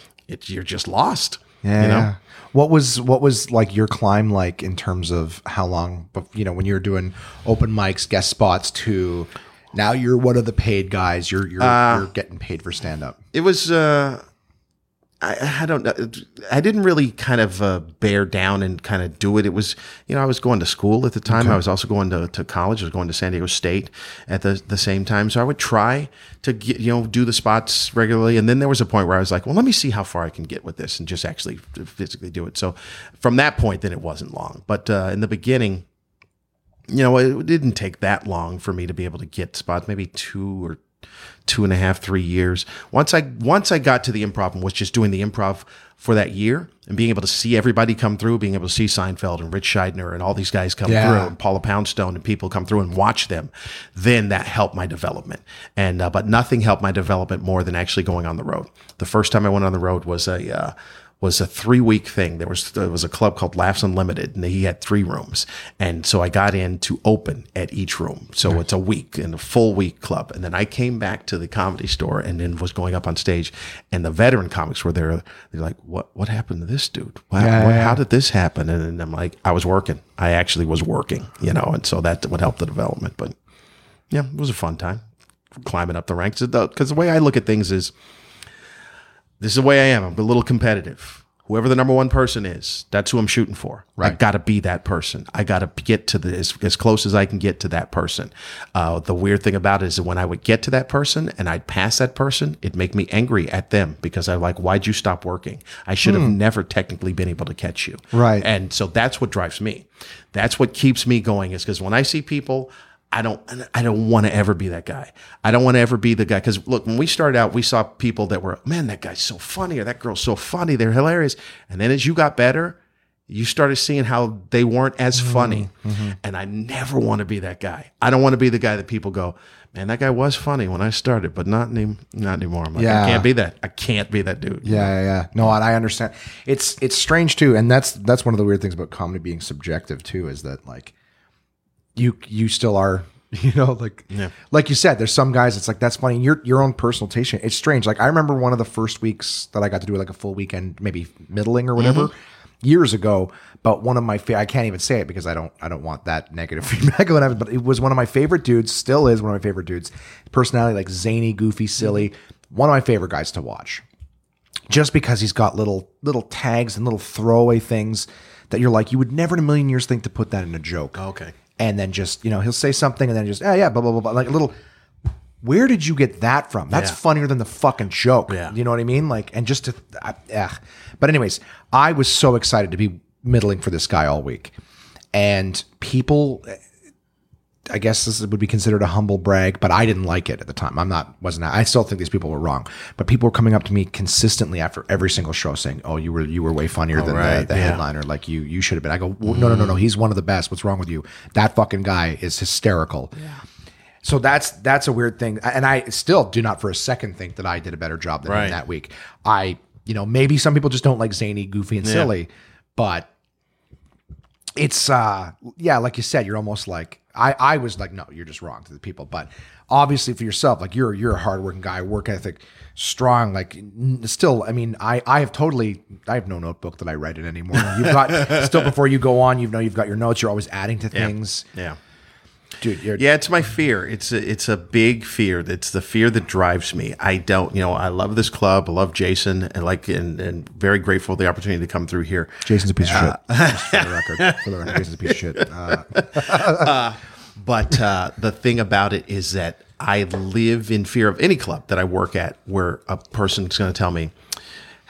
you're just lost. Yeah. You know? What was like your climb like in terms of how long, when you were doing open mics, guest spots, to now you're one of the paid guys, you're getting paid for stand up. It was, I don't know. I didn't really kind of bear down and kind of do it. It was, I was going to school at the time. Okay. I was also going to college. I was going to San Diego State at the same time. So I would try to get, do the spots regularly. And then there was a point where I was like, well, let me see how far I can get with this and just actually physically do it. So from that point, then it wasn't long. But in the beginning, it didn't take that long for me to be able to get spots, maybe 2.5, 3 years. Once I got to the Improv and was just doing the Improv for that year and being able to see everybody come through, being able to see Seinfeld and Rich Scheidner and all these guys come through, and Paula Poundstone and people come through and watch them, then that helped my development. And but nothing helped my development more than actually going on the road. The first time I went on the road was a 3-week thing. There was a club called Laughs Unlimited, and he had 3 rooms. And so I got in to open at each room. So It's a week and a full week club. And then I came back to the Comedy Store and then was going up on stage, and the veteran comics were there. They're like, what happened to this dude? How did this happen? And I'm like, I was working. I actually was working, and so that would help the development. But yeah, it was a fun time climbing up the ranks. Because the way I look at things is, this is the way I am. I'm a little competitive. whoever the number one person is, that's who I'm shooting for. Right. I got to be that person. I got to get to the, as close as I can get to that person. The weird thing about it is that when I would get to that person and I'd pass that person, it'd make me angry at them because I'm like, why'd you stop working? I should have never technically been able to catch you. Right. And so that's what drives me. That's what keeps me going, is because when I see people, I don't want to ever be that guy. I don't want to ever be the guy. Because look, when we started out, we saw people that were, man, that guy's so funny, or that girl's so funny, they're hilarious. And then as you got better, you started seeing how they weren't as funny. Mm-hmm. And I never want to be that guy. I don't want to be the guy that people go, man, that guy was funny when I started, but not anymore. I'm like, yeah. I can't be that. I can't be that dude. Yeah. No, and I understand. It's strange too. And that's one of the weird things about comedy being subjective too, is that like, you still are, you know, like, yeah. Like you said, there's some guys, it's like, that's funny. Your own personal taste. It's strange. Like I remember one of the first weeks that I got to do like a full weekend, maybe middling or whatever, years ago. But one of my, I can't even say it because I don't want that negative feedback. But it was one of my favorite dudes, still is one of my favorite dudes. Personality, like zany, goofy, silly. One of my favorite guys to watch, just because he's got little tags and little throwaway things that you're like, you would never in a million years think to put that in a joke. Okay. And then just, you know, he'll say something and then just, oh yeah, blah, blah, blah, blah. Like a little, where did you get that from? That's funnier than the fucking joke. Yeah. You know what I mean? Like, and just to, But anyways, I was so excited to be middling for this guy all week. And people, I guess this would be considered a humble brag, but I didn't like it at the time. I still think these people were wrong, but people were coming up to me consistently after every single show saying, oh, you were way funnier than the headliner. Like you should have been. I go, well, no. He's one of the best. What's wrong with you? That fucking guy is hysterical. Yeah. So that's a weird thing. And I still do not for a second think that I did a better job than him that week. Maybe some people just don't like zany, goofy, and silly, but it's, like you said, you're almost like, I was like, no, you're just wrong to the people. But obviously for yourself, like you're a hardworking guy, work ethic, strong, like still, I mean, I have no notebook that I write in anymore. You've got, still before you go on, you've got your notes, you're always adding to things. Yeah. Dude, it's my fear. It's a big fear. It's the fear that drives me. I love this club. I love Jason, and very grateful for the opportunity to come through here. Jason's a piece of shit. For the record, Jason's a piece of shit. But the thing about it is that I live in fear of any club that I work at, where a person's going to tell me,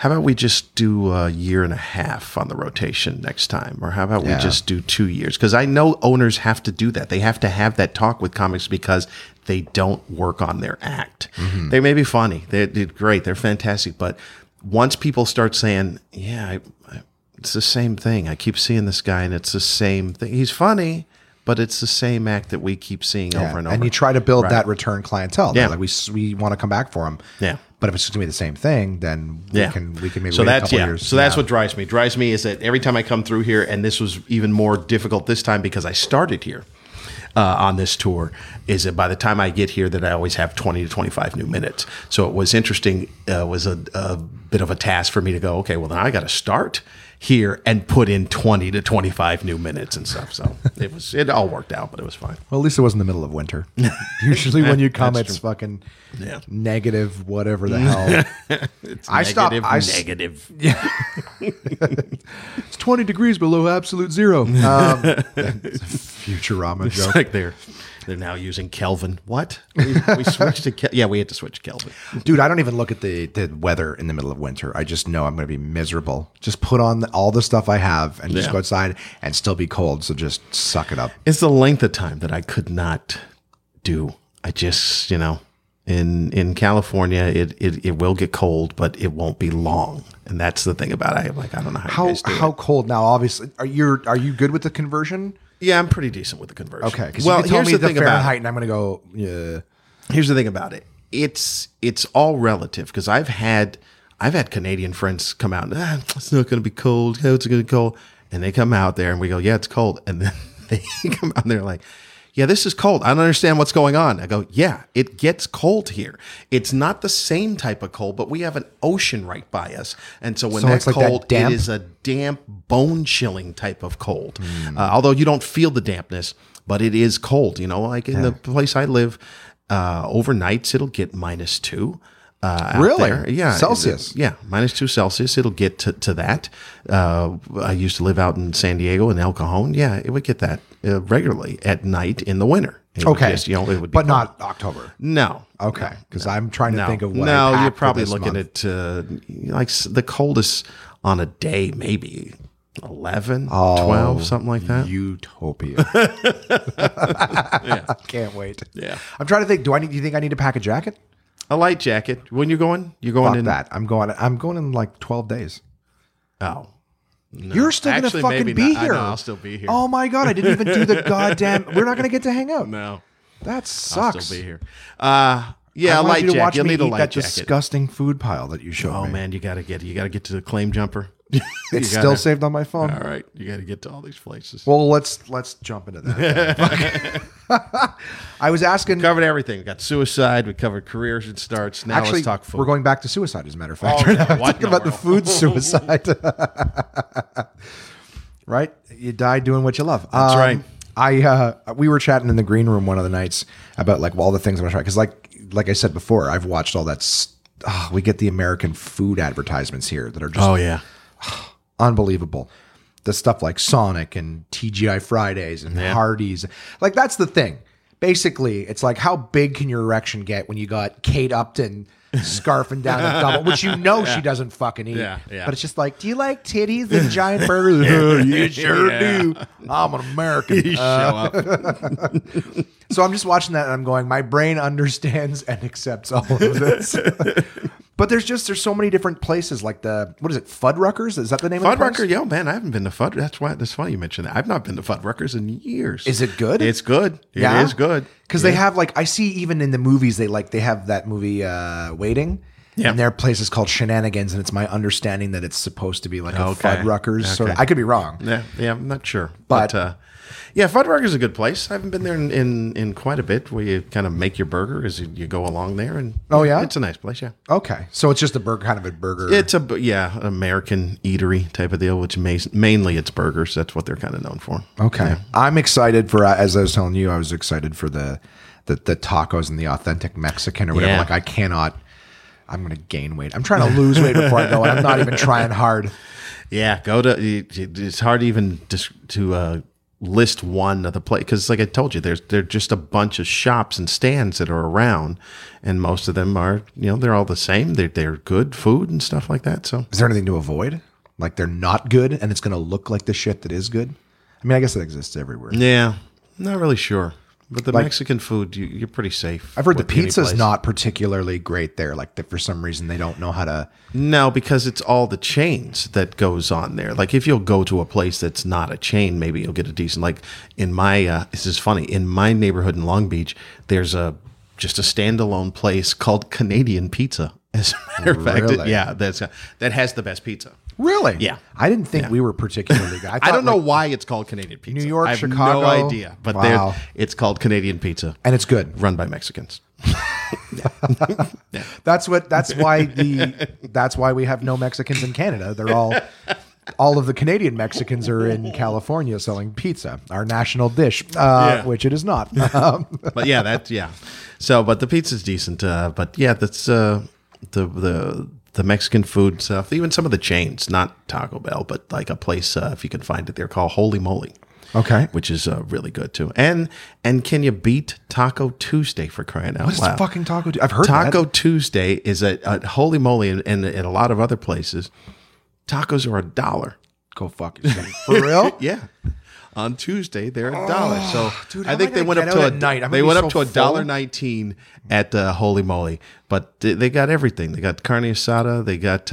how about we just do a year and a half on the rotation next time? Or how about we just do 2 years? Because I know owners have to do that. They have to have that talk with comics because they don't work on their act. Mm-hmm. They may be funny. They did great. They're fantastic. But once people start saying, it's the same thing. I keep seeing this guy and it's the same thing. He's funny, but it's the same act that we keep seeing over and over. And you try to build that return clientele. Yeah. Like we want to come back for them. Yeah. But if it's going to be the same thing, then we can maybe wait a couple years. So that's what drives me. Drives me is that every time I come through here, and this was even more difficult this time because I started here on this tour, is that by the time I get here that I always have 20 to 25 new minutes. So it was interesting. It was a bit of a task for me to go, okay, well, then I got to start here and put in 20 to 25 new minutes and stuff. So it all worked out, but it was fine. Well, at least it wasn't the middle of winter. Usually when you come, it's fucking negative, whatever the hell. It's negative. Yeah. It's 20 degrees below absolute zero. It's a Futurama it's joke. Like they're now using Kelvin. What? We switched to Kelvin. Yeah, we had to switch to Kelvin. Dude, I don't even look at the weather in the middle of winter. I just know I'm going to be miserable. Just put on all the stuff I have and just go outside and still be cold. So just suck it up. It's the length of time that I could not do. I just, in California, it will get cold, but it won't be long. And that's the thing about it. I'm like, I don't know how cold now, obviously. Are you good with the conversion? Yeah, I'm pretty decent with the conversion. Okay, because you tell me the thing about height, and I'm going to go. Yeah. Here's the thing about it. It's all relative, because I've had Canadian friends come out. It's not going to be cold. It's going to be cold, and they come out there, and we go, yeah, it's cold, and then they come out and they're like, yeah, this is cold. I don't understand what's going on. I go, yeah, it gets cold here. It's not the same type of cold, but we have an ocean right by us. And so when that's cold, like that it is a damp, bone-chilling type of cold. Although you don't feel the dampness, but it is cold. Like in the place I live, overnights, it'll get -2. Really? There. Yeah. Celsius. Yeah. -2°C. It'll get to that. I used to live out in San Diego in El Cajon. Yeah. It would get that regularly at night in the winter. Okay. Just, you know, it would be but cold. Not October. No. Okay. Because no. I'm trying to think of what I you're probably looking month. At like the coldest on a day, maybe 11, 12, something like that. Utopia. Yeah. Can't wait. Yeah. I'm trying to think. Do you think I need to pack a jacket? A light jacket. When you're going Fuck in that. I'm going in like 12 days. Oh. No. You're still going to fucking be here. I know, I'll still be here. Oh my God. I didn't even do the goddamn. We're not going to get to hang out. No. That sucks. I'll still be here. Yeah, a light jacket. You'll need a light jacket. That disgusting food pile that you showed me. Oh man, you got to get to the Claim Jumper. It's still saved on my phone. All right. You got to get to all these places. Well, let's jump into that. I was asking. We covered everything. We got suicide. We covered careers and starts. Now actually, let's talk food. We're going back to suicide, as a matter of fact. Oh, yeah. Talking about the food suicide. Right? You die doing what you love. That's right. We were chatting in the green room one of the nights about like all the things I'm going to try. Because like I said before, I've watched all that. We get the American food advertisements here that are just unbelievable. The stuff like Sonic and TGI Fridays and Hardee's. Like, that's the thing. Basically, it's like, how big can your erection get when you got Kate Upton scarfing down a double, which you know she doesn't fucking eat. Yeah, yeah. But it's just like, do you like titties and giant burgers? You sure do. I'm an American. You show up. So I'm just watching that and I'm going, my brain understands and accepts all of this. But there's so many different places, like Fuddruckers? Is that the name of the place? Fuddruckers, yo, man, I haven't been to Fuddruckers. That's funny you mentioned that. I've not been to Fuddruckers in years. Is it good? It's good. It is good. Because they have I see even in the movies, they have that movie Waiting. Yeah. And their place is called Shenanigans, and it's my understanding that it's supposed to be like a Fuddruckers. Okay. Sort of. I could be wrong. Yeah, I'm not sure. But yeah, Fuddruckers is a good place. I haven't been there in quite a bit, where you kind of make your burger as you go along there. And it's a nice place, yeah. Okay. So it's just a burger. It's an American eatery type of deal, which mainly it's burgers. That's what they're kind of known for. Okay. Yeah. I'm excited for, as I was telling you, I was excited for the tacos and the authentic Mexican or whatever. Yeah. Like I'm going to gain weight. I'm trying to lose weight before I go, and I'm not even trying hard. Yeah. It's hard even to list one of the place, because like I told you, there's just a bunch of shops and stands that are around, and most of them are, they're all the same. They're good food and stuff like that. So is there anything to avoid? Like, they're not good and it's going to look like the shit that is good? I mean, I guess that exists everywhere. Yeah. Not really sure. But the Mexican food, you're pretty safe. I've heard the pizza's not particularly great there. Like, for some reason, they don't know how to... No, because it's all the chains that goes on there. Like, if you'll go to a place that's not a chain, maybe you'll get a decent... Like, in my... this is funny. In my neighborhood in Long Beach, there's just a standalone place called Canadian Pizza. As a matter of fact, that has the best pizza. Really? Yeah. I didn't think we were particularly good. I don't know why it's called Canadian Pizza. New York, Chicago. I have no idea. But it's called Canadian Pizza. And it's good. Run by Mexicans. That's why we have no Mexicans in Canada. They're all of the Canadian Mexicans are in California selling pizza, our national dish, which it is not. But yeah, So, but the pizza's decent. But yeah, that's the Mexican food stuff, even some of the chains, not Taco Bell, but like a place, if you can find it, they're called Holy Moly. Okay. Which is really good too. And can you beat Taco Tuesday, for crying out loud? What is fucking Taco Tuesday? I've heard that. Taco Tuesday is a Holy Moly, and at a lot of other places, tacos are $1. Go fuck yourself. For real? Yeah. On Tuesday, they're $1. So dude, I think they went up to a $1.19 at Holy Moly. But they got everything. They got carne asada. They got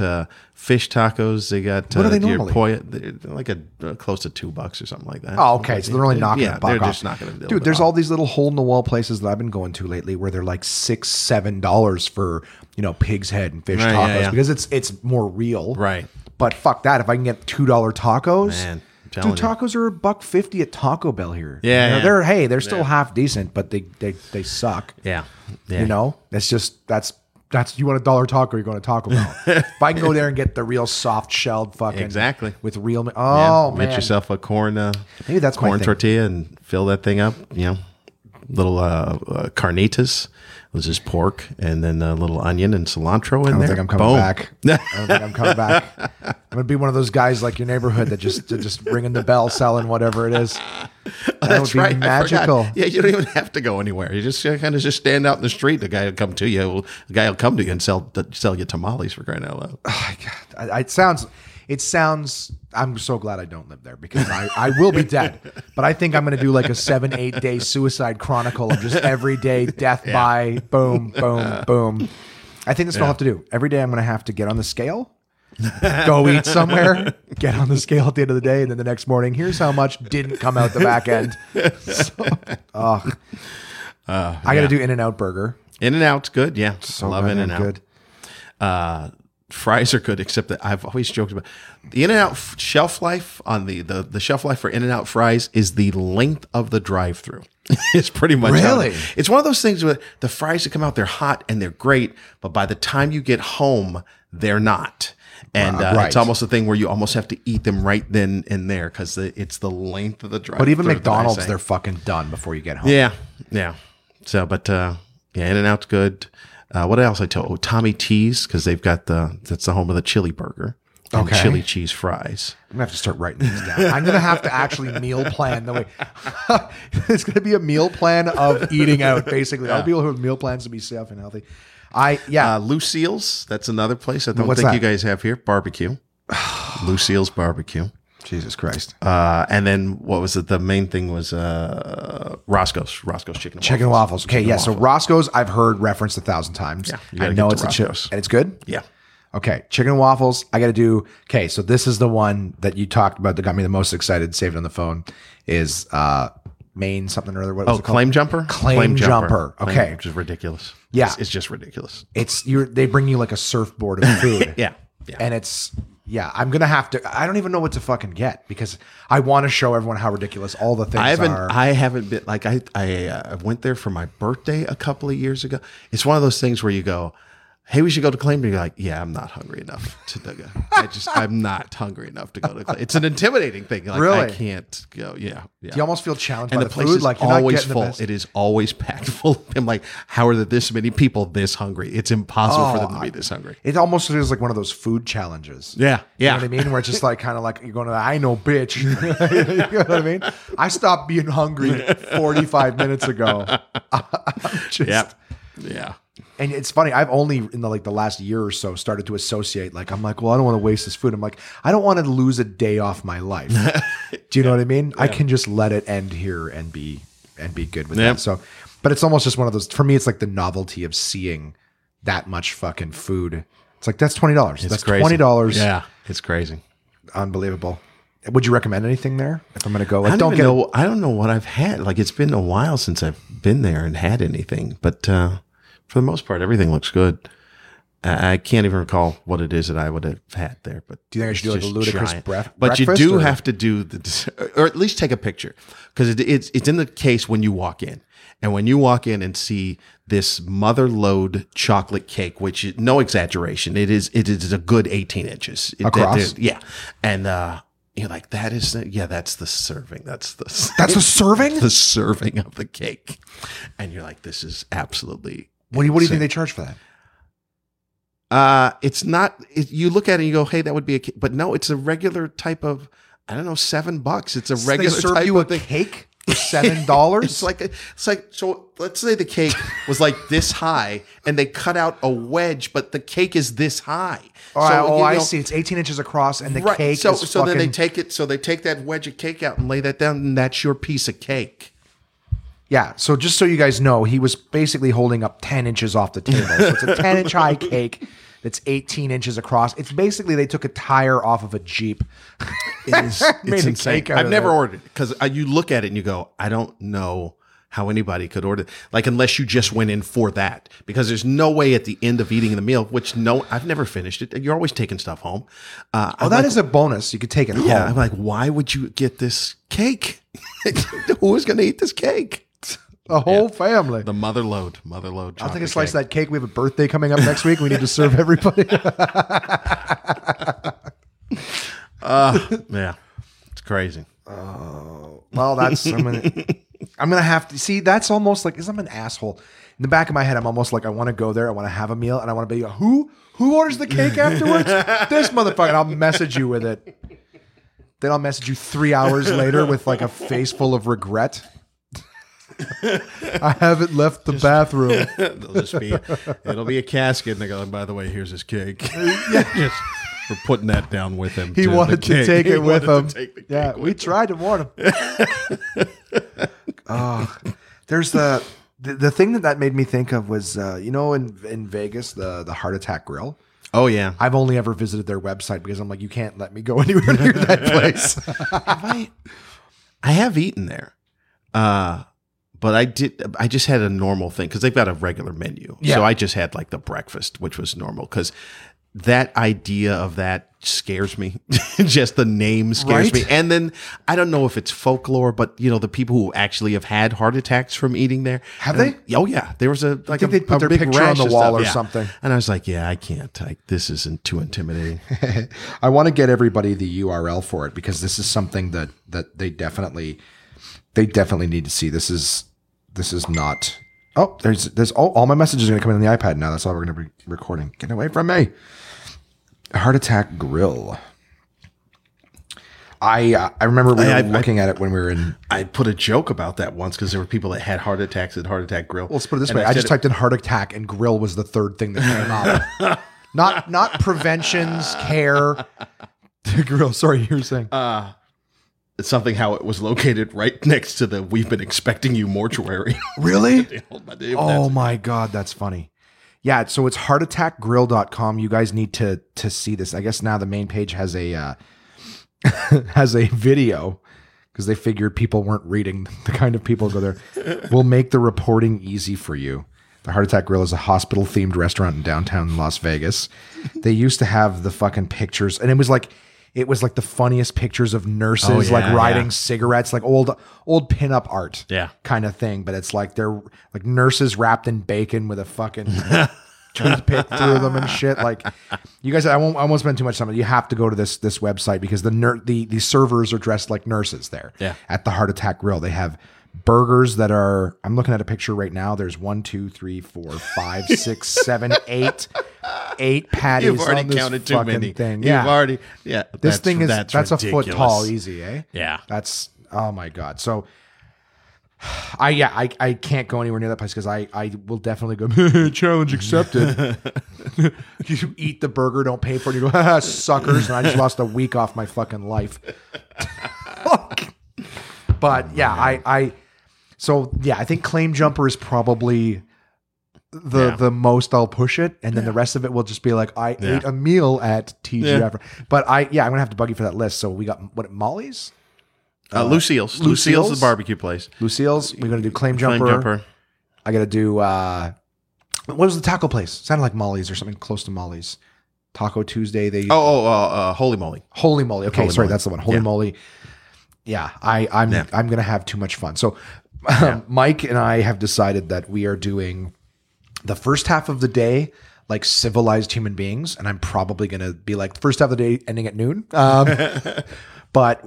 fish tacos. They got what are they normally? Like close to $2 or something like that. Oh, okay. So they're only not going to buck off. They're just not going to deal with it. Dude, there's all these little hole in the wall places that I've been going to lately where they're like $6-7 for pig's head and fish tacos because it's more real. Right. But fuck that. If I can get $2 tacos, man. Dude, tacos are $1.50 at Taco Bell here. Yeah, they're still half decent, but they suck. Yeah, it's just that's you want $1 taco, you're going to Taco Bell. If I can go there and get the real soft shelled fucking with real man, get yourself a corn tortilla and fill that thing up. little carnitas, was just pork, and then a little onion and cilantro in there. I don't think I'm coming back. I'm going to be one of those guys like your neighborhood that just ringing the bell, selling whatever it is. That's right. Magical. Yeah, you don't even have to go anywhere. You just kind of just stand out in the street. The guy will come to you and sell you tamales, for crying out loud. Oh, God. It sounds. I'm so glad I don't live there, because I will be dead. But I think I'm going to do like a 7-8 day suicide chronicle of just every day death by boom, boom, boom. I think that's what I'll have to do. Every day I'm going to have to get on the scale, go eat somewhere, get on the scale at the end of the day, and then the next morning, here's how much didn't come out the back end. I got to do In-N-Out Burger. In-N-Out's good. Yeah. So love In-N-Out. Good. Fries are good, except that I've always joked about the In-N-Out shelf life on the shelf life for In-N-Out fries is the length of the drive-thru. It's pretty much really. It's one of those things where the fries that come out, they're hot and they're great, but by the time you get home, they're not. And right. It's almost a thing where you almost have to eat them right then and there because it's the length of the drive-thru. But even McDonald's, they're fucking done before you get home. Yeah, yeah. So, but In-N-Out's good. What else I tell? Oh, Tommy T's, because they've got that's the home of the chili burger and chili cheese fries. I'm going to have to start writing these down. I'm going to have to actually meal plan the way. It's going to be a meal plan of eating out, basically. All people who have meal plans to be safe and healthy. Lucille's, that's another place I don't think you guys have here. Barbecue. Lucille's Barbecue. Jesus Christ. And then what was it? The main thing was Roscoe's. Roscoe's Chicken and Waffles. Okay, so Roscoe's I've heard referenced 1,000 times. Yeah, I know it's a chip. And it's good? Yeah. Okay, Chicken and Waffles. I got to do... Okay, so this is the one that you talked about that got me the most excited, saved on the phone, is Maine something or other. What was it called? Claim Jumper? Claim Jumper. Okay. Which is ridiculous. Yeah. It's just ridiculous. They bring you like a surfboard of food. Yeah. And it's... Yeah, I'm going to have to... I don't even know what to fucking get because I want to show everyone how ridiculous all the things are. I haven't been... Like, I went there for my birthday a couple of years ago. It's one of those things where you go, hey, we should go to Claim. And you're like, yeah, I'm not hungry enough to go. I'm not hungry enough to go to Claim. It's an intimidating thing. Like, really? I can't go. Yeah. Do you almost feel challenged by the food? Is like, you're always not full. It is always packed full. I'm like, how are there this many people this hungry? It's impossible for them to be this hungry. It almost feels like one of those food challenges. Yeah. You know what I mean? Where it's just like, kind of like, you're going to the I know, bitch. You know what I mean? I stopped being hungry 45 minutes ago. Yeah. And it's funny, I've only in the last year or so started to associate, I'm like, well, I don't want to waste this food. I'm like, I don't want to lose a day off my life. Do you know what I mean? Yeah. I can just let it end here and be good with that. So, but it's almost just one of those, for me, it's like the novelty of seeing that much fucking food. It's like, that's $20. That's crazy. $20. Yeah. It's crazy. Unbelievable. Would you recommend anything there? If I'm going to go, I don't know what I've had. Like, it's been a while since I've been there and had anything, but, for the most part, everything looks good. I can't even recall what it is that I would have had there. But do you think I should do like a ludicrous breakfast? But you do have to do the, or at least take a picture, because it's in the case when you walk in, and when you walk in and see this mother load chocolate cake, which is no exaggeration, it is a good 18 inches across. And you're like, that's the serving. That's the serving. The serving of the cake, and you're like, this is absolutely. What do you think they charge for that? It's not. You look at it and you go, "Hey, that would be a." But no, it's a regular type of. I don't know, $7. It's a regular. They serve type you of a cake for $7. It's like. So let's say the cake was like this high, and they cut out a wedge, but the cake is this high. I see. It's 18 inches across, and the cake. So then they take it. So they take that wedge of cake out and lay that down, and that's your piece of cake. Yeah, so just so you guys know, he was basically holding up 10 inches off the table. So it's a 10-inch high cake that's 18 inches across. It's basically they took a tire off of a Jeep. It's insane. I've never ordered it because you look at it and you go, I don't know how anybody could order it. Like, unless you just went in for that, because there's no way at the end of eating the meal, I've never finished it. You're always taking stuff home. Is a bonus. You could take it home. I'm like, why would you get this cake? Who is going to eat this cake? The whole family. The mother load. I'll take a slice of that cake. We have a birthday coming up next week. We need to serve everybody. It's crazy. Well, that's. I mean, I'm going to have to see. That's almost like, because I'm an asshole. In the back of my head, I'm almost like, I want to go there. I want to have a meal. And I want to be, who orders the cake afterwards? This motherfucker. And I'll message you with it. Then I'll message you 3 hours later with like a face full of regret. I haven't left the bathroom. It'll be a casket. And they go, by the way, here's his cake. Yeah. Just, we're putting that down with him. He wanted to take it with him. Yeah, we tried to warn him. Oh, there's the thing that made me think of was, you know, in Vegas, the Heart Attack Grill. Oh, yeah. I've only ever visited their website because I'm like, you can't let me go anywhere near that place. I have eaten there. But I just had a normal thing because they've got a regular menu. Yeah. So I just had like the breakfast, which was normal because that idea of that scares me. Just the name scares me. And then I don't know if it's folklore, but you know, the people who actually have had heart attacks from eating there. Have they? Oh yeah. There was I think they put their picture on the wall or something. And I was like, yeah, I can't. This isn't too intimidating. I want to get everybody the URL for it because this is something that they definitely need to see. This is not. Oh, there's all my messages are going to come in on the iPad now. That's all we're going to be recording. Get away from me. Heart Attack Grill. I remember we were looking at it when we were in. I put a joke about that once because there were people that had heart attacks at Heart Attack Grill. Well, let's put it this way. I just typed in heart attack and grill was the third thing that came up. Not preventions, care. The grill. Sorry, you were saying. Something how it was located right next to the We've Been Expecting You mortuary. Really? Oh my God, that's funny. Yeah, so it's heartattackgrill.com. You guys need to see this. I guess now the main page has a video because they figured people weren't reading the kind of people go there. We'll make the reporting easy for you. The Heart Attack Grill is a hospital-themed restaurant in downtown Las Vegas. They used to have the fucking pictures, and it was like the funniest pictures of nurses riding cigarettes, like old pinup art kind of thing. But it's like they're like nurses wrapped in bacon with a fucking toothpick through them and shit. Like you guys, I won't spend too much time. You have to go to this website because the servers are dressed like nurses there at the Heart Attack Grill. They have burgers that are, I'm looking at a picture right now. There's 1, 2, 3, 4, 5, 6, 7, 8. 8 patties. You've already counted too many. Thing. Yeah. You've already. Yeah. This thing is that's a foot tall, easy, eh? Yeah. That's oh my God. So I can't go anywhere near that place because I will definitely go challenge accepted. You eat the burger, don't pay for it. You go, haha, suckers, and I just lost a week off my fucking life. But yeah, I think Claim Jumper is probably the most I'll push it, and then the rest of it will just be like I ate a meal at TGF. Yeah. But I'm gonna have to bug you for that list. So we got what, Molly's, Lucille's is the barbecue place. Lucille's. We're gonna do Claim Jumper. I gotta do what was the taco place? Sounded like Molly's or something close to Molly's. Taco Tuesday. Holy Moly. Holy Moly. Okay, that's the one. Holy Moly. Yeah, I'm gonna have too much fun. So Mike and I have decided that we are doing the first half of the day, like civilized human beings, and I'm probably going to be like the first half of the day ending at noon. But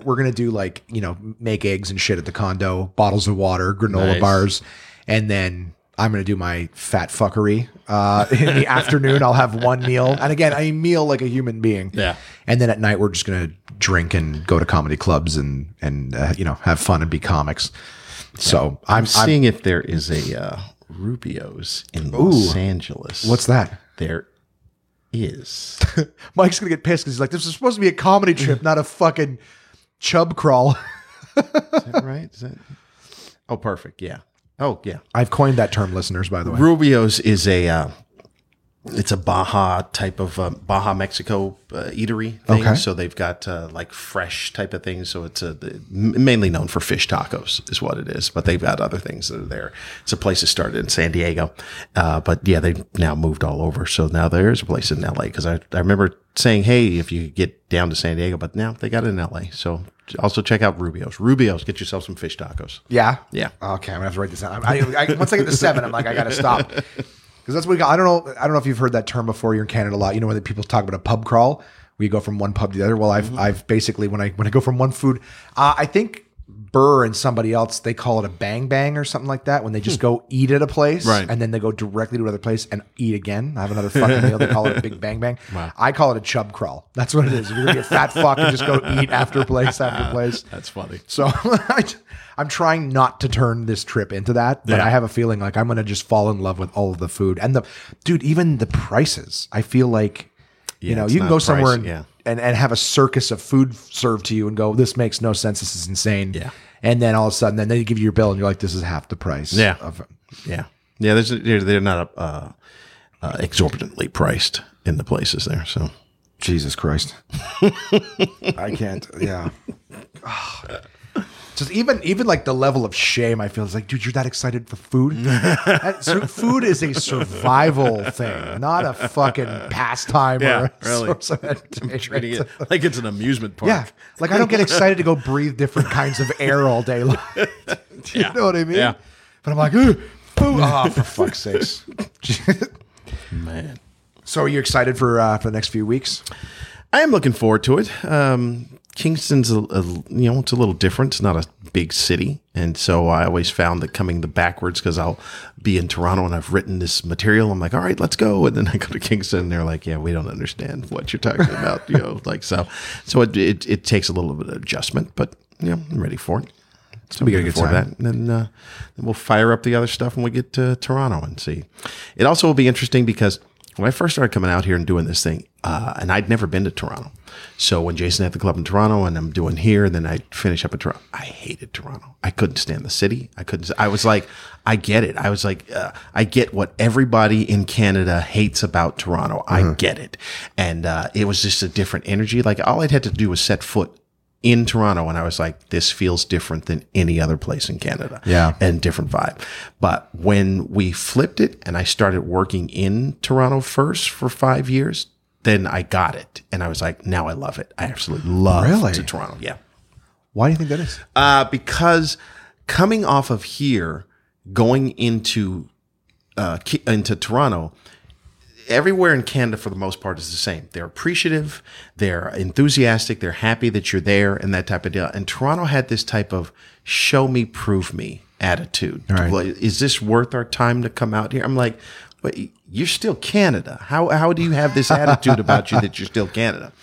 we're going to do like, you know, make eggs and shit at the condo, bottles of water, granola bars. And then I'm going to do my fat fuckery in the afternoon. I'll have one meal. And again, I meal like a human being. Yeah. And then at night, we're just going to drink and go to comedy clubs and you know, have fun and be comics. Yeah. So I'm seeing if there is a... Rubio's in Los Angeles. What's that? There is. Mike's going to get pissed because he's like, this is supposed to be a comedy trip, not a fucking chub crawl. Is that right? Is that? Oh, perfect. Yeah. Oh, yeah. I've coined that term, listeners, by the way. Rubio's is a, it's a Baja type of, Baja Mexico eatery thing. Okay. So they've got like fresh type of things. So it's mainly known for fish tacos is what it is, but they've got other things that are there. It's a place that started in San Diego. But yeah, they've now moved all over. So now there's a place in LA because I remember saying, hey, if you get down to San Diego, but now they got it in LA. So also check out Rubio's. Rubio's, get yourself some fish tacos. Yeah? Yeah. Okay, I'm going to have to write this down. Once I get to 7, I'm like, I got to stop. Because that's what we got. I don't know if you've heard that term before. You're in Canada a lot. You know when people talk about a pub crawl, where you go from one pub to the other. Well, I've basically when I go from one food, I think Burr and somebody else, they call it a bang bang or something like that, when they just go eat at a place, right, and then they go directly to another place and eat again. I have another fucking meal. They call it a big bang bang. Wow. I call it a chub crawl. That's what it is. You're going to get fat fuck and just go eat after place after place. That's funny. So I'm trying not to turn this trip into that, but yeah. I have a feeling like I'm going to just fall in love with all of the food. And the dude, even the prices. I feel like, you know, you can go somewhere and and have a circus of food served to you and go, this makes no sense. This is insane. Yeah. And then all of a sudden, then they give you your bill and you're like, this is half the price. Yeah. Yeah. They're not exorbitantly priced in the places there. So Jesus Christ. I can't. Yeah. Oh. Just even like the level of shame I feel is like, dude, you're that excited for food? So food is a survival thing, not a fucking pastime or a source of entertainment. Like it's an amusement park. Yeah, like I don't get excited to go breathe different kinds of air all day long. Do you know what I mean? Yeah. But I'm like, food. Oh, for fuck's sakes. Man. So are you excited for the next few weeks? I am looking forward to it. Kingston's, it's a little different. It's not a big city. And so I always found that coming the backwards, because I'll be in Toronto and I've written this material. I'm like, all right, let's go. And then I go to Kingston and they're like, yeah, we don't understand what you're talking about. So it takes a little bit of adjustment, but I'm ready for it. So we got to get to that. And then we'll fire up the other stuff when we get to Toronto and see. It also will be interesting because when I first started coming out here and doing this thing, and I'd never been to Toronto. So when Jason had the club in Toronto and I'm doing here, and then I finish up in Toronto, I hated Toronto. I couldn't stand the city. I was like, I get it. I was like, I get what everybody in Canada hates about Toronto. Mm-hmm. I get it. And it was just a different energy. Like all I'd had to do was set foot in Toronto. And I was like, this feels different than any other place in Canada. Yeah. And different vibe. But when we flipped it and I started working in Toronto first for 5 years, then I got it. And I was like, now I love it. I absolutely love to Toronto. Yeah. Why do you think that is? Because coming off of here, going into Toronto, everywhere in Canada, for the most part, is the same. They're appreciative. They're enthusiastic. They're happy that you're there and that type of deal. And Toronto had this type of show me, prove me attitude. Right. Is this worth our time to come out here? I'm like, but you're still Canada. How do you have this attitude about you that you're still Canada?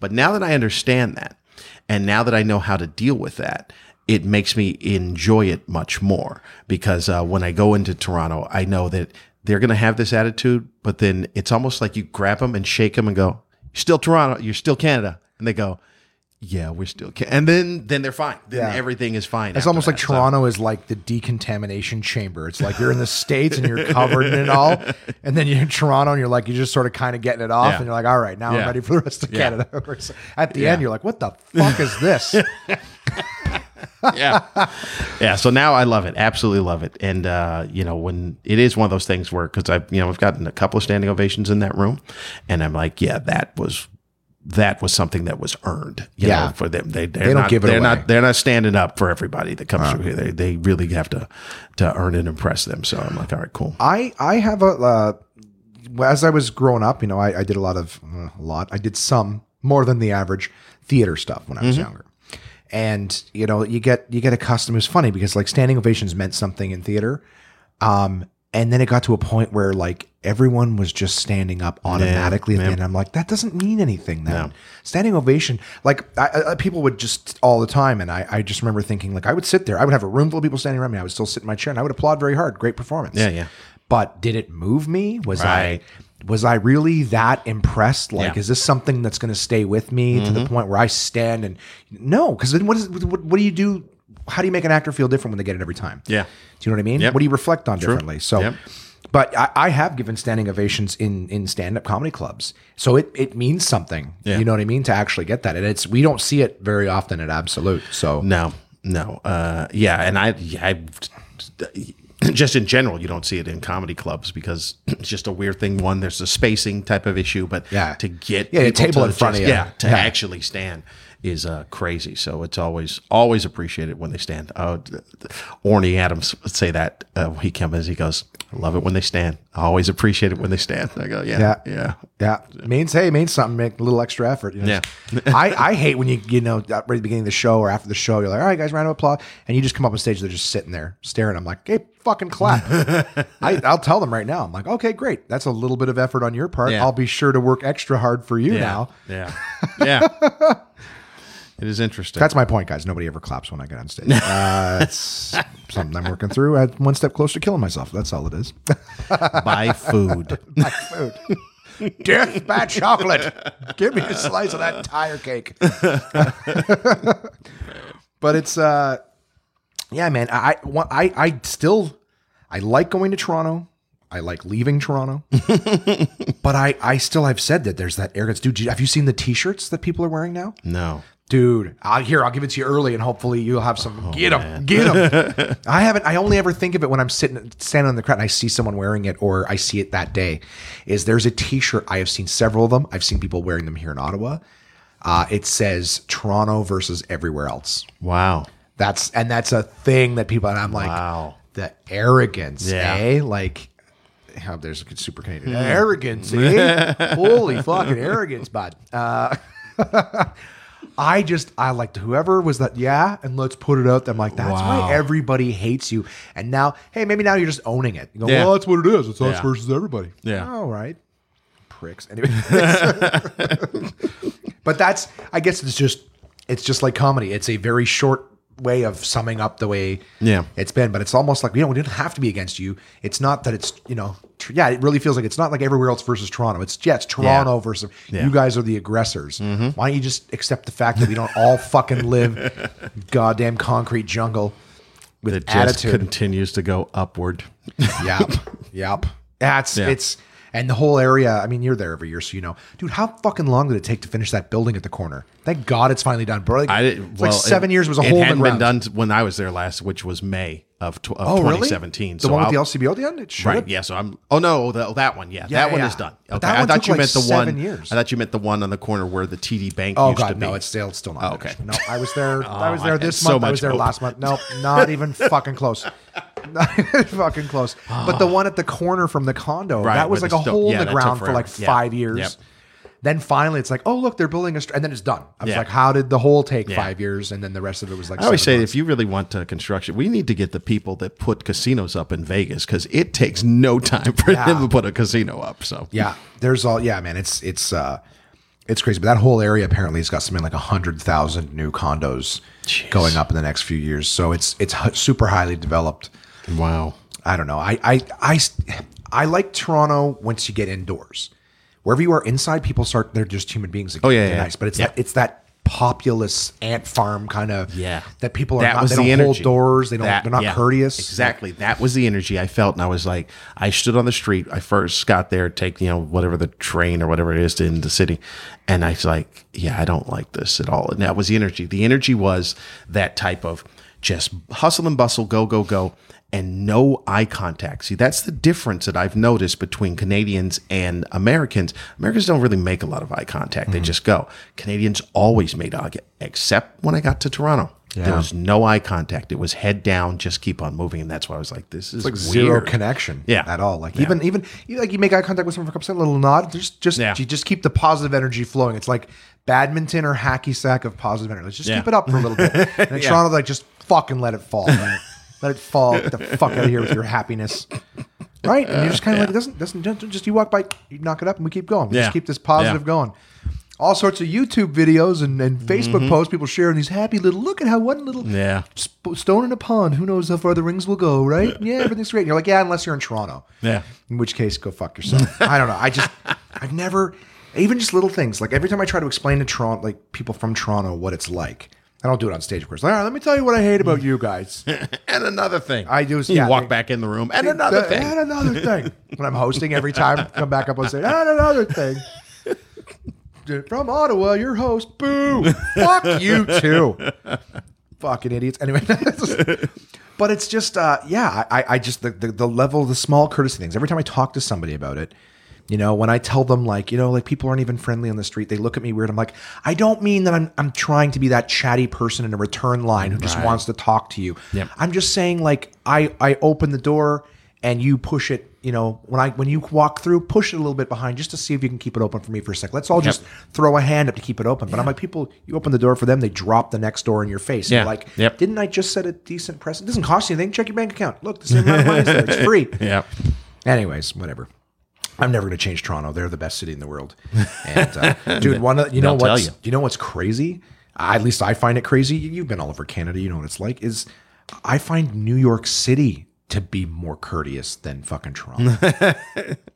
But now that I understand that, and now that I know how to deal with that, it makes me enjoy it much more. Because when I go into Toronto, I know that they're going to have this attitude, but then it's almost like you grab them and shake them and go, you're still Toronto, you're still Canada. And they go, yeah, we're still Canada. And then they're fine. Then everything is fine. It's almost like Toronto is like the decontamination chamber. It's like you're in the States and you're covered in it all. And then you're in Toronto and you're like, you're just sort of kind of getting it off. Yeah. And you're like, all right, now I'm ready for the rest of Canada. At the end, you're like, what the fuck is this? So now I love it, absolutely love it. And when it is one of those things where, because I've gotten a couple of standing ovations in that room, and I'm like, that was something that was earned. Know, for them, they don't give it away. They're not standing up for everybody that comes through here. They really have to earn and impress them. So I'm like, all right, cool. I have a as I was growing up, I did I did some more than the average theater stuff when I was younger. And, you get accustomed. It's funny because like standing ovations meant something in theater. And then it got to a point where like everyone was just standing up automatically. Yeah, and I'm like, that doesn't mean anything then. No. Standing ovation, like people would just all the time. And I just remember thinking like I would sit there. I would have a room full of people standing around me. I would still sit in my chair and I would applaud very hard. Great performance. Yeah. But did it move me? Was I really that impressed? Like, is this something that's going to stay with me to the point where I stand and no? Because then what do you do? How do you make an actor feel different when they get it every time? Yeah. Do you know what I mean? Yep. What do you reflect on differently? So, but I have given standing ovations in stand-up comedy clubs. So it means something, you know what I mean? To actually get that. And we don't see it very often at Absolute. So no. And I just in general, you don't see it in comedy clubs because it's just a weird thing. One, there's a spacing type of issue, but to get a table in front of you actually stand is crazy. So it's always appreciated when they stand. Orny Adams would say that he comes, he goes, I love it when they stand. I always appreciate it when they stand. I go, yeah. Means something. Make a little extra effort. You know? Yeah. I hate when you know, right at the beginning of the show or after the show, you're like, all right, guys, round of applause. And you just come up on stage, they're just sitting there staring. I'm like, hey, fucking clap. I'll tell them right now. I'm like, okay, great. That's a little bit of effort on your part. Yeah. I'll be sure to work extra hard for you now. Yeah. It is interesting. That's my point, guys. Nobody ever claps when I get on stage. It's something I'm working through. I'm one step closer to killing myself. That's all it is. Buy food. Death by chocolate. Give me a slice of that tire cake. But it's, yeah, man. I like going to Toronto. I like leaving Toronto, but I still have said that there's that arrogance. Dude, have you seen the T-shirts that people are wearing now? No. Dude, I'll give it to you early, and hopefully you'll have some. Get them. I only ever think of it when I'm standing in the crowd and I see someone wearing it, or I see it that day. Is there's a T-shirt, I have seen several of them. I've seen people wearing them here in Ottawa. It says Toronto versus everywhere else. Wow, that's a thing that people. And I'm like, wow, the arrogance, eh? Like. How there's a super Canadian arrogance, eh? Holy fucking arrogance, bud. I liked whoever was that. Yeah. And let's put it out. I'm like, that's why everybody hates you. And now, hey, maybe now you're just owning it. You go, well, that's what it is. It's us versus everybody. Yeah. All right. Pricks. Anyway. But that's, I guess it's just like comedy. It's a very short way of summing up the way it's been, but it's almost like, we didn't have to be against you. It's not that it's, it really feels like it's not like everywhere else versus Toronto. It's Toronto versus you guys are the aggressors. Mm-hmm. Why don't you just accept the fact that we don't all fucking live goddamn concrete jungle with it attitude. Just continues to go upward. Yep. It's, and the whole area, I mean, you're there every year, so dude, how fucking long did it take to finish that building at the corner? Thank God it's finally done, bro. It's 7 years was a hole in the ground. It hadn't been done when I was there last, which was May of 2017. Really? The one with the LCBO at the end? It should have. Yeah, so that one. Yeah, that one is done. Okay. That one I thought took you meant the 7 years. I thought you meant the one on the corner where the TD Bank used to be. Oh, no, it's still not finished. Okay. No, I was there this month. I was there last month. No, not even fucking close. But the one at the corner from the condo, that was like a hole in the ground for like 5 years. Yep. Then finally it's like, oh, look, they're building and then it's done. I was like, how did the whole take 5 years? And then the rest of it was like, I always say, months. If you really want to construction, we need to get the people that put casinos up in Vegas, because it takes no time for them to put a casino up. So man, it's crazy. But that whole area apparently has got something like 100,000 new condos going up in the next few years. So it's super highly developed. Wow. I don't know. I like Toronto once you get indoors. Wherever you are inside, people they're just human beings again. Oh, yeah. Nice. But it's that populous ant farm kind of that people are hold doors. They're not courteous. Exactly. That was the energy I felt. And I was like, I stood on the street. I first got there, take, whatever the train or whatever it is in the city. And I was like, I don't like this at all. And that was the energy. The energy was that type of just hustle and bustle, go, go, go. And no eye contact. See, that's the difference that I've noticed between Canadians and Americans. Americans don't really make a lot of eye contact. Mm-hmm. They just go. Canadians always made eye contact, except when I got to Toronto. Yeah. There was no eye contact. It was head down, just keep on moving. And that's why I was like, this is like weird. Zero connection at all. Like even like you make eye contact with someone for a couple seconds, a little nod, you just keep the positive energy flowing. It's like badminton or hacky sack of positive energy. Let's just keep it up for a little bit. And in Toronto, like just fucking let it fall. Right? Let it fall. Get the fuck out of here with your happiness, right? And you're just kind of like, it doesn't just you walk by, you knock it up, and we keep going. We just keep this positive going. All sorts of YouTube videos and Facebook posts, people sharing these happy little, look at how one little stone in a pond. Who knows how far the rings will go, right? Yeah, everything's great. And you're like, unless you're in Toronto. Yeah. In which case, go fuck yourself. I don't know. I've never, even just little things. Like every time I try to explain to Toronto, like people from Toronto, what it's like. I don't do it on stage, of course. Like, all right, let me tell you what I hate about you guys. And another thing. I do. You walk back in the room. And another thing. And another thing. When I'm hosting every time, come back up on stage. And another thing. From Ottawa, your host. Boo. Fuck you too. Fucking idiots. Anyway. But it's just, I just, the level, the small courtesy things. Every time I talk to somebody about it, when I tell them like, like people aren't even friendly on the street, they look at me weird. I'm like, I don't mean that I'm trying to be that chatty person in a return line who just wants to talk to you. Yep. I'm just saying like, I open the door and you push it, you know, when you walk through, push it a little bit behind just to see if you can keep it open for me for a sec. Let's all just throw a hand up to keep it open. But I'm like, people, you open the door for them, they drop the next door in your face. Yeah. You're like, didn't I just set a decent precedent? It doesn't cost you anything. Check your bank account. Look, the same amount of money is there. It's free. Yeah. Anyways, whatever. I'm never going to change Toronto. They're the best city in the world. And dude, you know what's crazy? At least I find it crazy. You've been all over Canada. You know what it's like. Is I find New York City to be more courteous than fucking Toronto.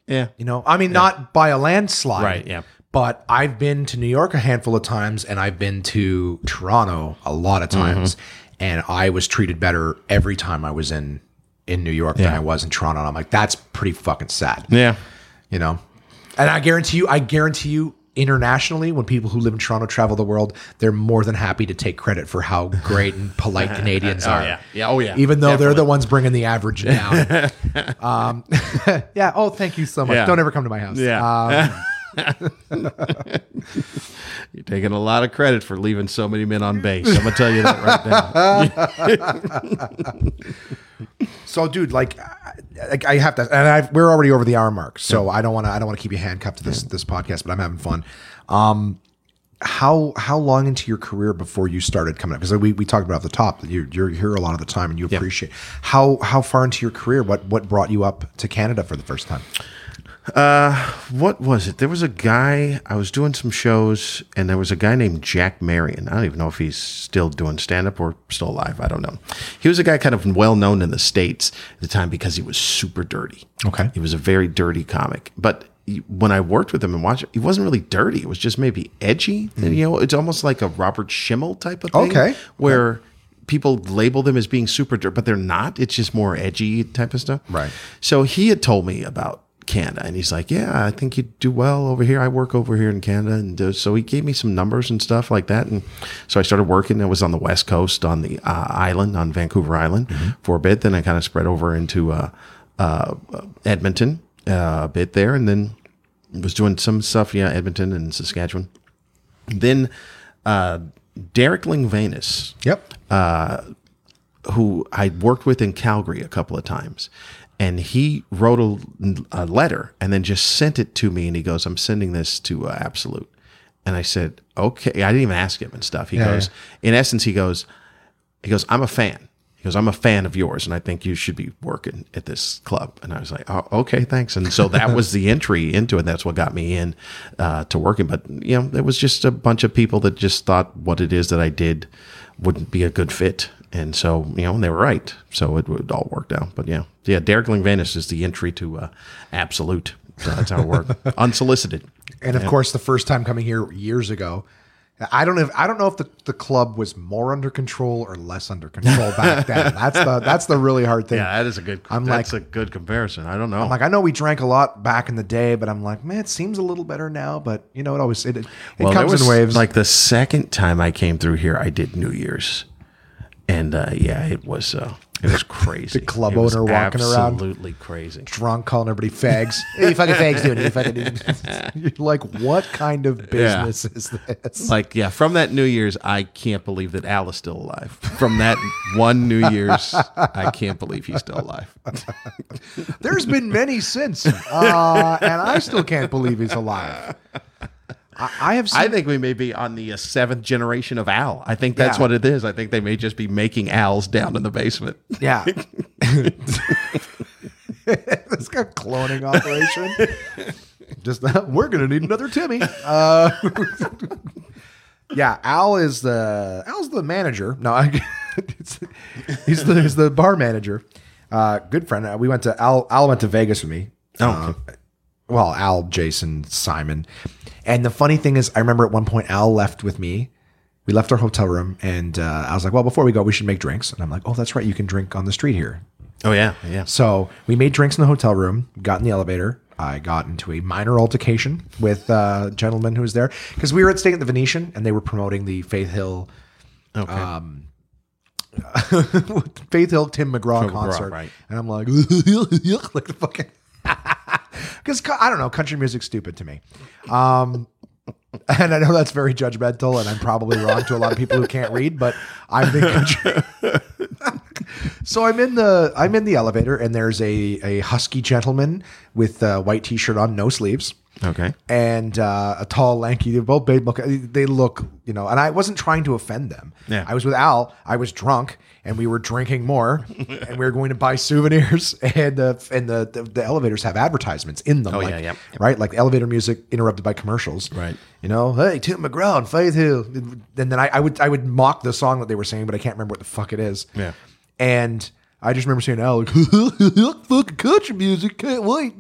You know, I mean, not by a landslide. Right, yeah. But I've been to New York a handful of times, and I've been to Toronto a lot of times, and I was treated better every time I was in New York than I was in Toronto. And I'm like, that's pretty fucking sad. Yeah. You know? And I guarantee you, internationally, when people who live in Toronto travel the world, they're more than happy to take credit for how great and polite Canadians are. Even though they're the ones bringing the average down. Thank you so much. Don't ever come to my house. You're taking a lot of credit for leaving so many men on base. I'm gonna tell you that right now. So, dude, like I have to, and we're already over the hour mark. So I don't want to keep you handcuffed to this podcast, but I'm having fun. How long into your career before you started coming up? Because we talked about at the top that you're here a lot of the time and you appreciate how far into your career. What brought you up to Canada for the first time? What was it? There was a guy, I was doing some shows, and there was a guy named Jack Marion. I don't even know if he's still doing stand-up or still alive. I don't know. He was a guy kind of well-known in the States at the time because he was super dirty. Okay. He was a very dirty comic. But when I worked with him and watched it, he wasn't really dirty. It was just maybe edgy. Mm-hmm. And, you know, it's almost like a Robert Schimmel type of thing. Okay. Where people label them as being super dirty, but they're not. It's just more edgy type of stuff. Right. So he had told me about Canada, and he's like, yeah, I think you do well over here. I work over here in Canada, and so he gave me some numbers and stuff like that, and so I started working. I was on the West Coast, on the island, on Vancouver Island for a bit. Then I kind of spread over into Edmonton a bit there, and then was doing some stuff, Edmonton and Saskatchewan. Then Derek Lingvanis, who I worked with in Calgary a couple of times. And he wrote a letter and then just sent it to me. And he goes, I'm sending this to Absolute. And I said, okay. I didn't even ask him and stuff. He goes, in essence, he goes, I'm a fan. He goes, I'm a fan of yours, and I think you should be working at this club. And I was like, oh, okay, thanks. And so that was the entry into it. That's what got me in to working. But, you know, there was just a bunch of people that just thought what it is that I did wouldn't be a good fit. And so, you know, and they were right. So it all worked out. But yeah, Derek Lingvanis is the entry to Absolute. So that's how it worked. Unsolicited. And of course, the first time coming here years ago, I don't know if the club was more under control or less under control back then. That's the really hard thing. Yeah, that is a good. That's a good comparison. I don't know. I'm like, I know we drank a lot back in the day, but I'm like, man, it seems a little better now. But you know, it comes in waves. Like the second time I came through here, I did New Year's, and it was crazy. The club owner walking around. Absolutely crazy. Drunk, calling everybody fags. Hey, you fucking fags, dude. You fucking dude. You're like, what kind of business is this? Like, yeah, from that New Year's, I can't believe that Al is still alive. From that one New Year's, I can't believe he's still alive. There's been many since, and I still can't believe he's alive. I think we may be on the seventh generation of Al. I think that's what it is. I think they may just be making Al's down in the basement. Yeah. It's got a cloning operation. Just we're going to need another Timmy. Al's the manager. No, he's the bar manager. Good friend. We went to Al went to Vegas with me. Oh, okay. Well, Al, Jason, Simon. And the funny thing is, I remember at one point Al left with me. We left our hotel room, and I was like, well, before we go, we should make drinks. And I'm like, oh, that's right. You can drink on the street here. Oh, yeah. Yeah. So we made drinks in the hotel room, got in the elevator. I got into a minor altercation with a gentleman who was there because we were staying at the Venetian, and they were promoting the Faith Hill. Okay. Faith Hill, Tim McGraw concert. Right. And I'm like, like the fucking. Because I don't know, country music's stupid to me, and I know that's very judgmental, and I'm probably wrong to a lot of people who can't read. But I think country. So I'm in the elevator, and there's a husky gentleman with a white T-shirt on, no sleeves. Okay. And a tall, lanky. They look, you know. And I wasn't trying to offend them. Yeah. I was with Al. I was drunk, and we were drinking more, and we were going to buy souvenirs. And the elevators have advertisements in them. Oh, like, yeah. Right, like elevator music interrupted by commercials. Right. You know, hey, Tim McGraw and Faith Hill. And then I would mock the song that they were singing, but I can't remember what the fuck it is. Yeah. And I just remember saying, Al, like, fucking country music, can't wait.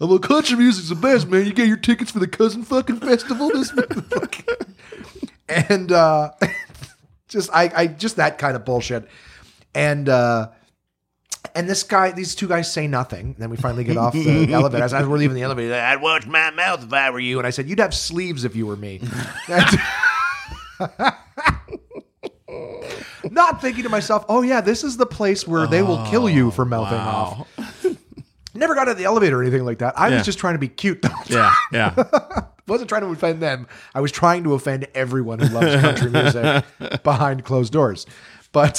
Well, country music's the best, man. You get your tickets for the Cousin Fucking Festival this month. And just that kind of bullshit. And these two guys say nothing. And then we finally get off the elevator. As we're leaving the elevator, I'd watch my mouth if I were you. And I said, you'd have sleeves if you were me. Not thinking to myself, oh yeah, this is the place where they will kill you for mouthing off. Never got out of the elevator or anything like that. I was just trying to be cute the whole time. Yeah. Wasn't trying to offend them. I was trying to offend everyone who loves country music behind closed doors. But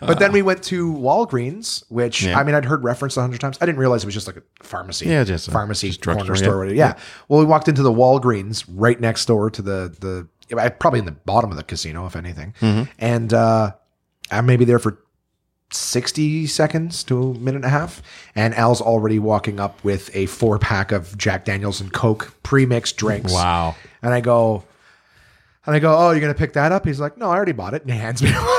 then we went to Walgreens, which, I mean, I'd heard referenced 100 times. I didn't realize it was just like a pharmacy. Yeah, just a pharmacy corner store. Yeah. Well, we walked into the Walgreens right next door to the probably in the bottom of the casino, if anything. Mm-hmm. And I may be there for 60 seconds to a minute and a half, and Al's already walking up with a 4-pack of Jack Daniels and Coke pre-mixed drinks. Wow. And I go, oh, you're gonna pick that up? He's like, no, I already bought it, and he hands me one.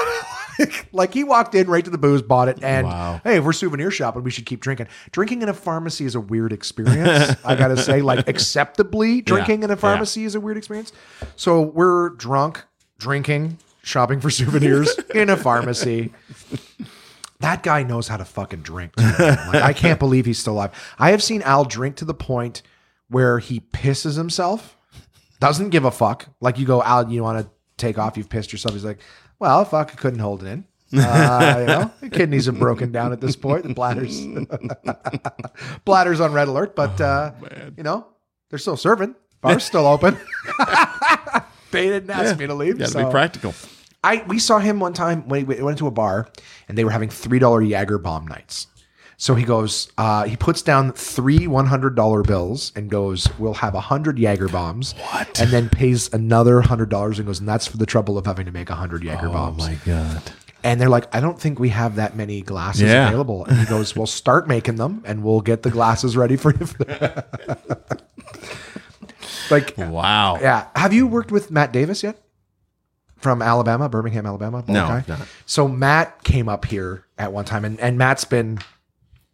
Like, he walked in right to the booze, bought it, and hey, we're souvenir shopping, we should keep drinking. Drinking in a pharmacy is a weird experience. I gotta say, like, acceptably drinking in a pharmacy is a weird experience. So we're drunk, drinking, shopping for souvenirs in a pharmacy. That guy knows how to fucking drink. Like, I can't believe he's still alive. I have seen Al drink to the point where he pisses himself, doesn't give a fuck. Like, you go, Al, you want to take off? You've pissed yourself. He's like, well, fuck, I couldn't hold it in. You know, the kidneys have broken down at this point. The bladder's on red alert, but you know, they're still serving. Bar's still open. They didn't ask me to leave. You gotta be practical. We saw him one time when we went to a bar and they were having $3 Jager bomb nights. So he goes, he puts down 3 $100 bills and goes, we'll have 100 Jager bombs. What? And then pays another $100 and goes, and that's for the trouble of having to make 100 Jager bombs. Oh my God. And they're like, I don't think we have that many glasses available. And he goes, well, start making them and we'll get the glasses ready for you. Like, wow. Yeah. Have you worked with Matt Davis yet? From Alabama, Birmingham, Alabama. No. So Matt came up here at one time, and Matt's been,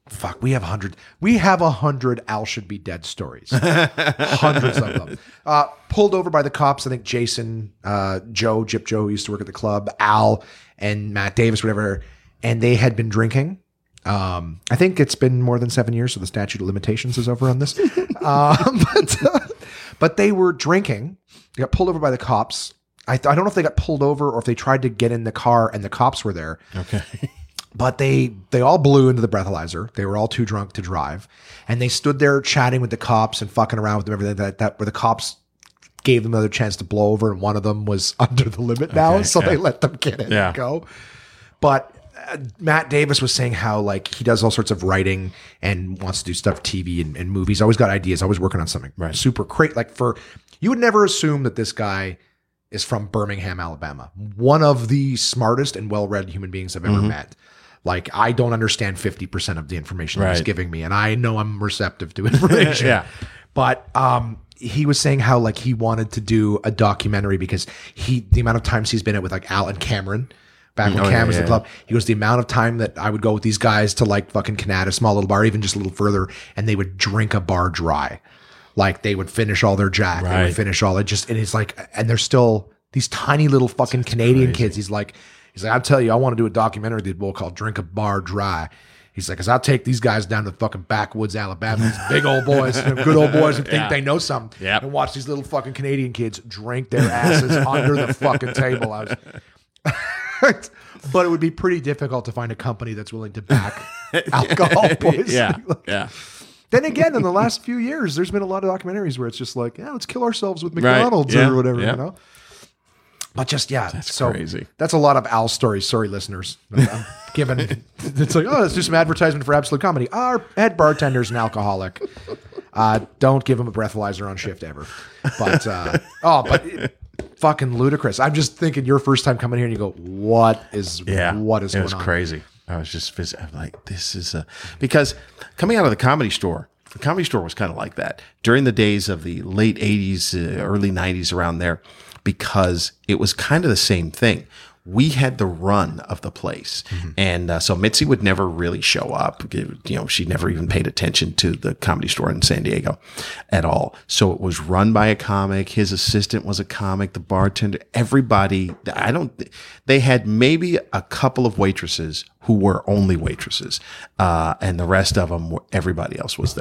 fuck, we have 100 Al should be dead stories. Hundreds of them. Pulled over by the cops. I think Jason, Joe, who used to work at the club, Al and Matt Davis, whatever. And they had been drinking. I think it's been more than 7 years. So the statute of limitations is over on this. But they were drinking. They got pulled over by the cops. I don't know if they got pulled over or if they tried to get in the car and the cops were there. Okay. But they all blew into the breathalyzer. They were all too drunk to drive. And they stood there chatting with the cops and fucking around with them, everything like that, where the cops gave them another chance to blow over. And one of them was under the limit now. Okay, so they let them get in and go. But Matt Davis was saying how, like, he does all sorts of writing and wants to do stuff, TV and movies. Always got ideas. Always working on something. Right. Super great. Like, you would never assume that this guy is from Birmingham, Alabama. One of the smartest and well-read human beings I've ever met. Like, I don't understand 50% of the information he's giving me, and I know I'm receptive to information. But he was saying how, like, he wanted to do a documentary because the amount of times he's been at with, like, Al and Cameron, back when Cam was the club, he goes, the amount of time that I would go with these guys to, like, fucking Kanata, a small little bar, even just a little further, and they would drink a bar dry. Like, they would finish all their Jack. They would finish all it. Just, and it's like, and they're still these tiny little fucking Canadian kids. He's like, I'll tell you, I want to do a documentary that we'll call Drink a Bar Dry. He's like, because I'll take these guys down to fucking backwoods Alabama, these big old boys, good old boys, and think they know something. Yep. And watch these little fucking Canadian kids drink their asses under the fucking table. I was, but it would be pretty difficult to find a company that's willing to back alcohol poisoning. Yeah. Then again, in the last few years, there's been a lot of documentaries where it's just like, let's kill ourselves with McDonald's or whatever, you know? But just, yeah. That's so crazy. That's a lot of Al's stories. Sorry, listeners. I'm giving, it's like, oh, let's do some advertisement for Absolute Comedy. Our head bartender's an alcoholic. Don't give him a breathalyzer on shift ever. But, fucking ludicrous. I'm just thinking your first time coming here and you go, what is going on? It was crazy. I was just because coming out of the Comedy Store was kind of like that during the days of the late 80s, early 90s around there. Because it was kind of the same thing. We had the run of the place. Mm-hmm. And so Mitzi would never really show up. You know, she never even paid attention to the Comedy Store in San Diego at all. So it was run by a comic. His assistant was a comic, the bartender, everybody. They had maybe a couple of waitresses who were only waitresses. And the rest of them, everybody else was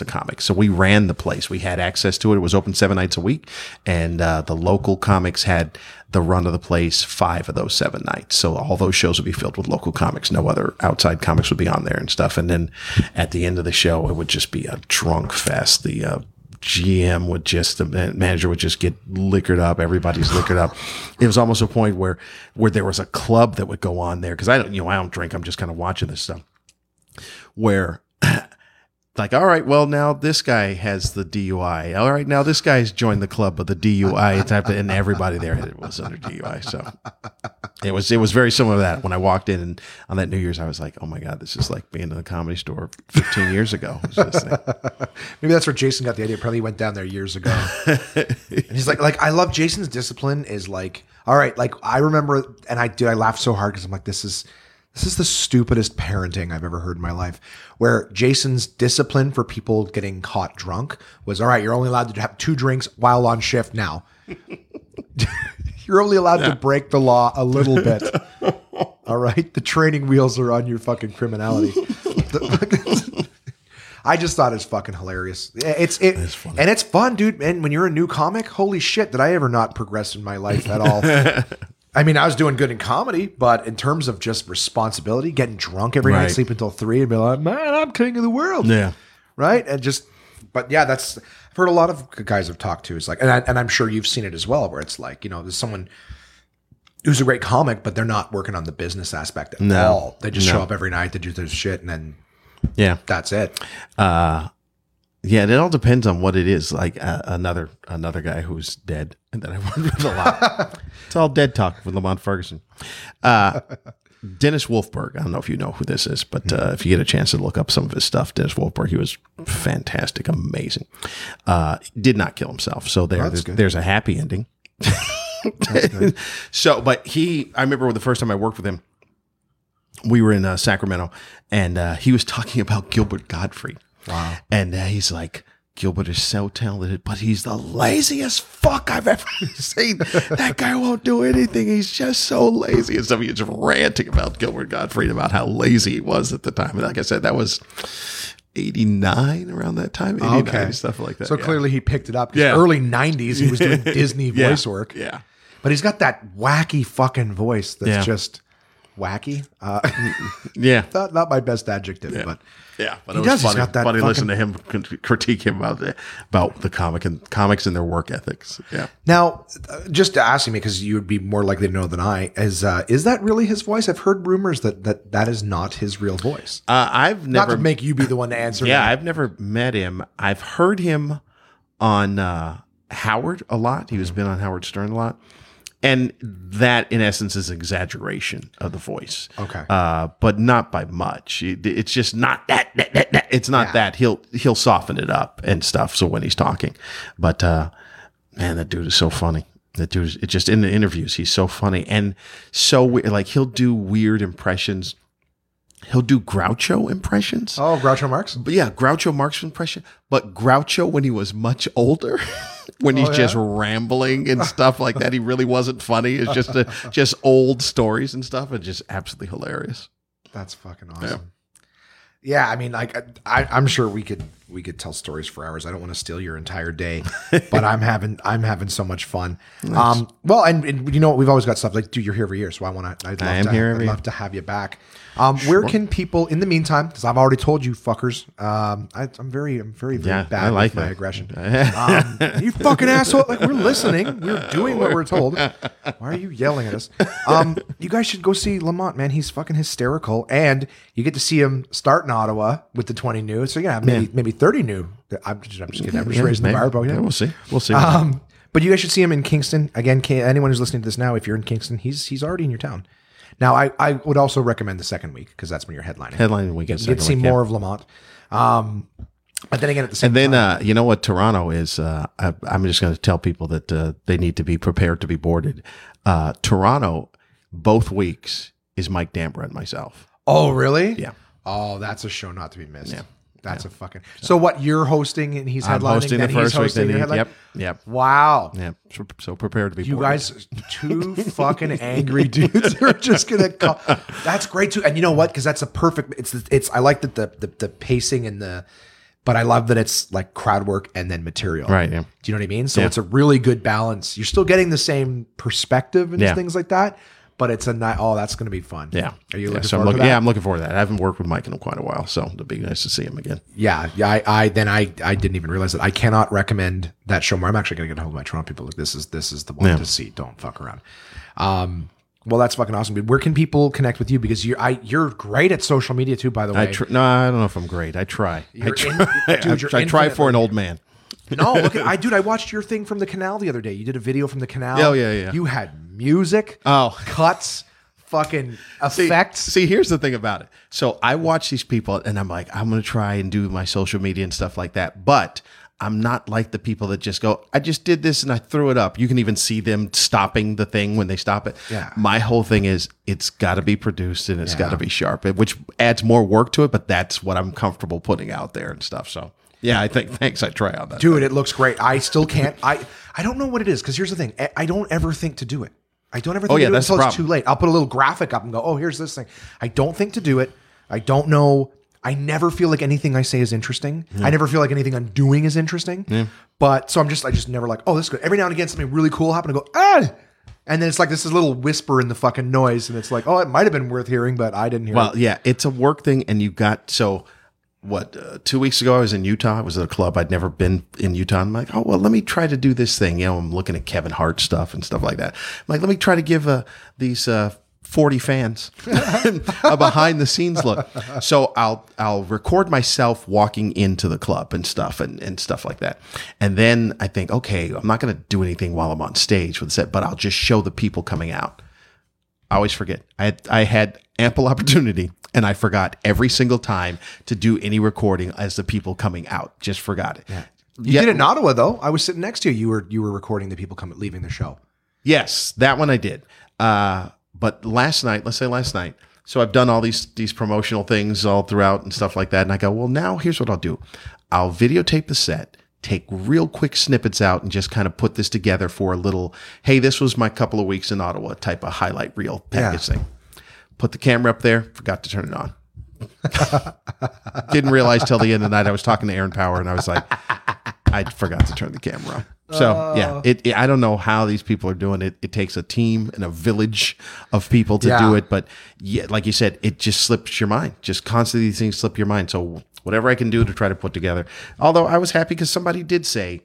a comic. So we ran the place. We had access to it. It was open 7 nights a week. And the local comics had the run of the place 5 of those 7 nights. So all those shows would be filled with local comics. No other outside comics would be on there and stuff. And then at the end of the show, it would just be a drunk fest. The GM would just, the manager would just get liquored up. Everybody's liquored up. It was almost a point where there was a club that would go on there. Cause I don't drink. I'm just kind of watching this stuff where like, all right, well now this guy has the DUI. All right. Now this guy's joined the club, but the DUI type and everybody there was under DUI. So it was very similar to that. When I walked in and on that New Year's, I was like, oh my God, this is like being in the Comedy Store 15 years ago. Maybe that's where Jason got the idea. Probably went down there years ago. And he's like, I love Jason's discipline is like, all right. Like I remember, and I laughed so hard because I'm like, this is the stupidest parenting I've ever heard in my life, where Jason's discipline for people getting caught drunk was, all right, you're only allowed to have 2 drinks while on shift now. You're only allowed to break the law a little bit. All right. The training wheels are on your fucking criminality. I just thought it's fucking hilarious. It's funny. And it's fun, dude. And when you're a new comic, holy shit, did I ever not progress in my life at all? I mean, I was doing good in comedy, but in terms of just responsibility, getting drunk every night, sleep until 3 and be like, man, I'm king of the world. Yeah. Right. And just, but yeah, that's, I've heard a lot of guys I've talked to. It's like, and I'm sure you've seen it as well, where it's like, you know, there's someone who's a great comic, but they're not working on the business aspect at all. They just show up every night to do their shit. And then that's it. Yeah, and it all depends on what it is. Like another guy who's dead, and that I worked with a lot. It's all dead talk with Lamont Ferguson. Dennis Wolfberg, I don't know if you know who this is, but if you get a chance to look up some of his stuff, Dennis Wolfberg, he was fantastic, amazing. Did not kill himself, so there's a happy ending. So, but I remember the first time I worked with him, we were in Sacramento, and he was talking about Gilbert Gottfried. Wow. And he's like, Gilbert is so talented, but he's the laziest fuck I've ever seen. That guy won't do anything. He's just so lazy. And so he was ranting about Gilbert Gottfried, about how lazy he was at the time. And like I said, that was 89, around that time. 89, okay. Stuff like that. So clearly he picked it up. Yeah. Early 90s, he was doing Disney voice work. Yeah. But he's got that wacky fucking voice that's just... wacky. Not my best adjective, but it was funny listening to him critique him about the comics and their work ethics. Yeah. Now, just asking me, because you would be more likely to know than I, is that really his voice? I've heard rumors that is not his real voice. I've never, not to make you be the one to answer. Yeah, I've never met him. I've heard him on Howard a lot. He was been on Howard Stern a lot. And that, in essence, is exaggeration of the voice. Okay, but not by much. It's just not that. It's not that. He'll soften it up and stuff. So when he's talking, but man, that dude is so funny. That dude is just in the interviews. He's so funny and so weird. Like he'll do weird impressions. He'll do Groucho impressions. Oh, Groucho Marx? But yeah, Groucho Marx impression. But Groucho when he was much older, when he's just rambling and stuff like that. He really wasn't funny. It's just just old stories and stuff. It's just absolutely hilarious. That's fucking awesome. Yeah, I mean, like I'm sure we could we could tell stories for hours. I don't want to steal your entire day, but I'm having so much fun. Nice. Well, and you know what? We've always got stuff like, dude, you're here every year, so I'd love to have you back. Sure. Where can people, in the meantime, because I've already told you, fuckers, I'm very, very bad with my aggression. You fucking asshole! Like, we're listening, we're doing what we're told. Why are you yelling at us? You guys should go see Lamont, man. He's fucking hysterical, and you get to see him start in Ottawa with the 20 new. So yeah, maybe 30 new. I'm just kidding. I'm just raising the bar, but yeah, we'll see. But you guys should see him in Kingston again. Anyone who's listening to this now, if you're in Kingston, he's already in your town. Now, I would also recommend the second week because that's when you're headlining. Headlining weekend. You get to see more of Lamont. But then again, at the same time. And then, you know what Toronto is? I'm just going to tell people that they need to be prepared to be boarded. Toronto, both weeks, is Mike Dambra and myself. Oh, really? Yeah. Oh, that's a show not to be missed. Yeah. That's a fucking... So what, you're hosting and he's headlining? I'm hosting the first week. Yep. Wow. Yep. So prepare to be bored. You guys, two fucking angry dudes are just going to call. That's great too. And you know what? Because that's a perfect... It's. I like that the pacing and the... But I love that it's like crowd work and then material. Right. Yeah. Do you know what I mean? So it's a really good balance. You're still getting the same perspective and things like that. But it's a night. Oh, that's going to be fun. Yeah. Are you looking forward to that? Yeah, I'm looking forward to that. I haven't worked with Mike in quite a while, so it'll be nice to see him again. Yeah. Yeah. I didn't even realize that. I cannot recommend that show more. I'm actually going to get a hold of my Toronto people. Like, this is the one to see. Don't fuck around. Well, that's fucking awesome. Where can people connect with you? Because you're great at social media too, by the way. No, I don't know if I'm great. I try. I try for an old man. No, look at I watched your thing from the canal the other day. You did a video from the canal. Oh, yeah. You had music, cuts, fucking effects. See, here's the thing about it. So I watch these people and I'm like, I'm going to try and do my social media and stuff like that. But I'm not like the people that just go, I just did this and I threw it up. You can even see them stopping the thing when they stop it. Yeah. My whole thing is it's got to be produced and it's got to be sharp, which adds more work to it. But that's what I'm comfortable putting out there and stuff. So. Yeah, I think. Thanks. I try out that. Dude, it looks great. I still can't. I don't know what it is because here's the thing. I don't ever think to do it. I don't ever think to do it until it's too late. I'll put a little graphic up and go, oh, here's this thing. I don't think to do it. I don't know. I never feel like anything I say is interesting. Yeah. I never feel like anything I'm doing is interesting. Yeah. But so I just never like, oh, this is good. Every now and again, something really cool happened. I go, ah. And then it's like this is a little whisper in the fucking noise. And it's like, oh, it might have been worth hearing, but I didn't hear it. Well, yeah, it's a work thing. And you've got so... 2 weeks ago, I was in Utah. I was at a club. I'd never been in Utah. I'm like, oh, well, let me try to do this thing. You know, I'm looking at Kevin Hart stuff and stuff like that. I'm like, let me try to give these 40 fans a behind the scenes look. So I'll record myself walking into the club and stuff and stuff like that. And then I think, okay, I'm not going to do anything while I'm on stage with the set, but I'll just show the people coming out. I always forget. I had ample opportunity. And I forgot every single time to do any recording as the people coming out. Just forgot it. Yeah. You did it in Ottawa, though. I was sitting next to you. You were recording the people leaving the show. Yes, that one I did. But last night. So I've done all these promotional things all throughout and stuff like that. And I go, well, now here's what I'll do. I'll videotape the set. Take real quick snippets out and just kind of put this together for a little, hey, this was my couple of weeks in Ottawa type of highlight reel package thing. Put the camera up there, forgot to turn it on. Didn't realize till the end of the night I was talking to Aaron Power and I was like, I forgot to turn the camera on. So yeah, I don't know how these people are doing it. It takes a team and a village of people to do it. But yeah, like you said, it just slips your mind. Just constantly these things slip your mind. So whatever I can do to try to put together. Although I was happy because somebody did say,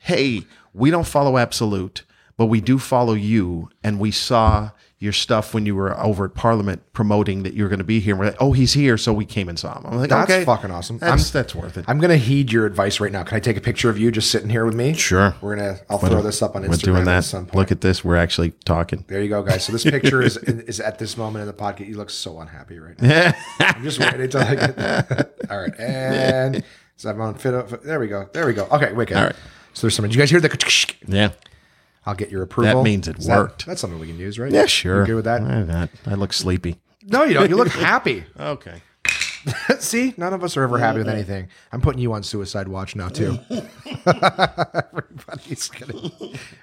hey, we don't follow Absolute, but we do follow you. And we saw your stuff when you were over at Parliament promoting that you were going to be here. We're like, oh, he's here. So we came and saw him. I'm like, that's okay, fucking awesome. That's worth it. I'm going to heed your advice right now. Can I take a picture of you just sitting here with me? Sure. I'll throw this up on Instagram. We're doing that. At some point. Look at this. We're actually talking. There you go, guys. So this picture is at this moment in the podcast. You look so unhappy right now. I'm just waiting until I get that. All right. And so I'm on fit up. There we go. Okay. Wicked. All right. So there's someone. Did you guys hear the? Yeah. I'll get your approval. That means it worked. That's something we can use, right? Yeah, sure. You're good with that? I'm not. I look sleepy. No, you don't. You look happy. Okay. See? None of us are ever happy with anything. I'm putting you on suicide watch now, too.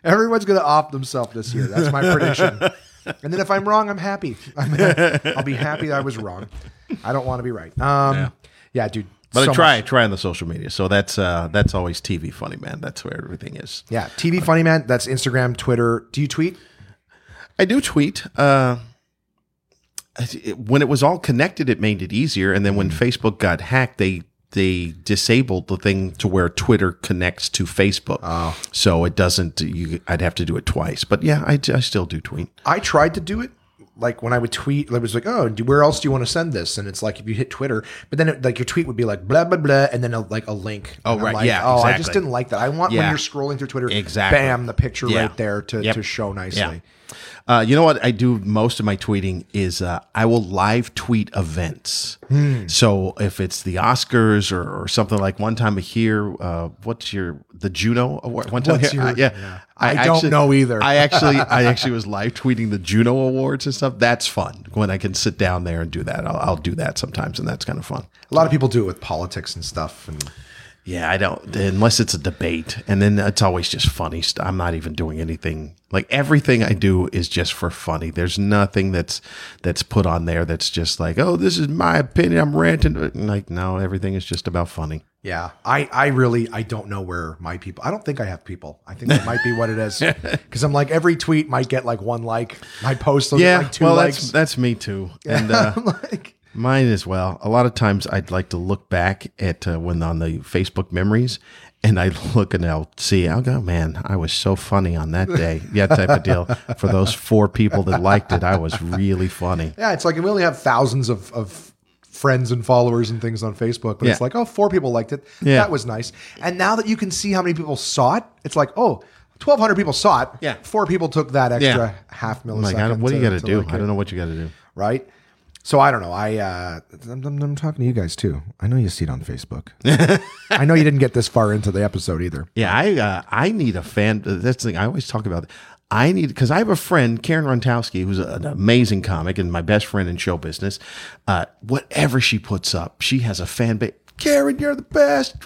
Everyone's gonna off themselves this year. That's my prediction. And then if I'm wrong, I'm happy. I'll be happy that I was wrong. I don't want to be right. Yeah, dude. But so I try on the social media. So that's always TV Funny Man. That's where everything is. Yeah, TV Funny Man. That's Instagram, Twitter. Do you tweet? I do tweet. When it was all connected, it made it easier. And then when Facebook got hacked, they disabled the thing to where Twitter connects to Facebook. Oh. So it doesn't. I'd have to do it twice. But yeah, I still do tweet. I tried to do it. Like when I would tweet, I was like, oh, where else do you want to send this? And it's like if you hit Twitter, but then it, like your tweet would be like blah, blah, blah, and then a link. Oh, right. Like, yeah, exactly. I just didn't like that. I want when you're scrolling through Twitter, bam, the picture right there to show nicely. Yeah. You know what I do most of my tweeting is I will live tweet events. So if it's the Oscars or something like one time here, the Juno Award? One time here, I don't know either. I actually was live tweeting the Juno Awards and stuff. That's fun when I can sit down there and do that. I'll do that sometimes, and that's kind of fun. A lot of people do it with politics and stuff. I don't, unless it's a debate, and then it's always just funny stuff. I'm not even doing anything. Like everything I do is just for funny. There's nothing that's put on there that's just like, oh, this is my opinion. I'm ranting. Like no, everything is just about funny. Yeah, I really don't know where my people. I don't think I have people. I think that might be what it is because I'm like every tweet might get like one like. My post like two likes. That's me too, and like mine as well. A lot of times I'd like to look back at when on the Facebook memories, and I look and I'll see. I'll go, man, I was so funny on that day. Yeah, type of deal. For those 4 people that liked it, I was really funny. Yeah, it's like we only have thousands of friends and followers and things on Facebook, but it's like, oh, 4 people liked it. Yeah. That was nice. And now that you can see how many people saw it, it's like, oh, 1,200 people saw it. Yeah. 4 people took that extra half millisecond. Like, what do you got to do? I don't know what you got to do. Right. So I don't know. I'm talking to you guys too. I know you see it on Facebook. I know you didn't get this far into the episode either. Yeah. I need a fan. That's the thing I always talk about. Because I have a friend, Karen Rontowski, who's an amazing comic and my best friend in show business. Whatever she puts up, she has a fan base. Karen, you're the best.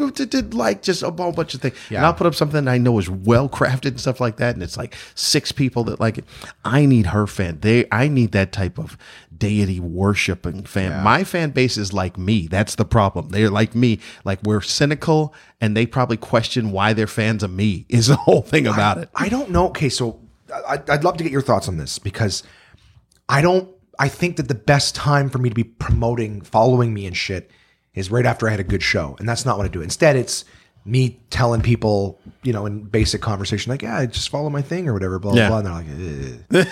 Like just a whole bunch of things. Yeah. And I'll put up something I know is well crafted and stuff like that. And it's like 6 people that like it. I need her fan. I need that type of deity worshiping fan. Yeah. My fan base is like me. That's the problem. They're like me. Like we're cynical and they probably question why they're fans of me is the whole thing about it. I don't know. Okay. So I'd love to get your thoughts on this because I think that the best time for me to be promoting, following me and shit is right after I had a good show. And that's not what I do. Instead, it's me telling people, in basic conversation, like, yeah, just follow my thing or whatever, blah, blah, blah. And they're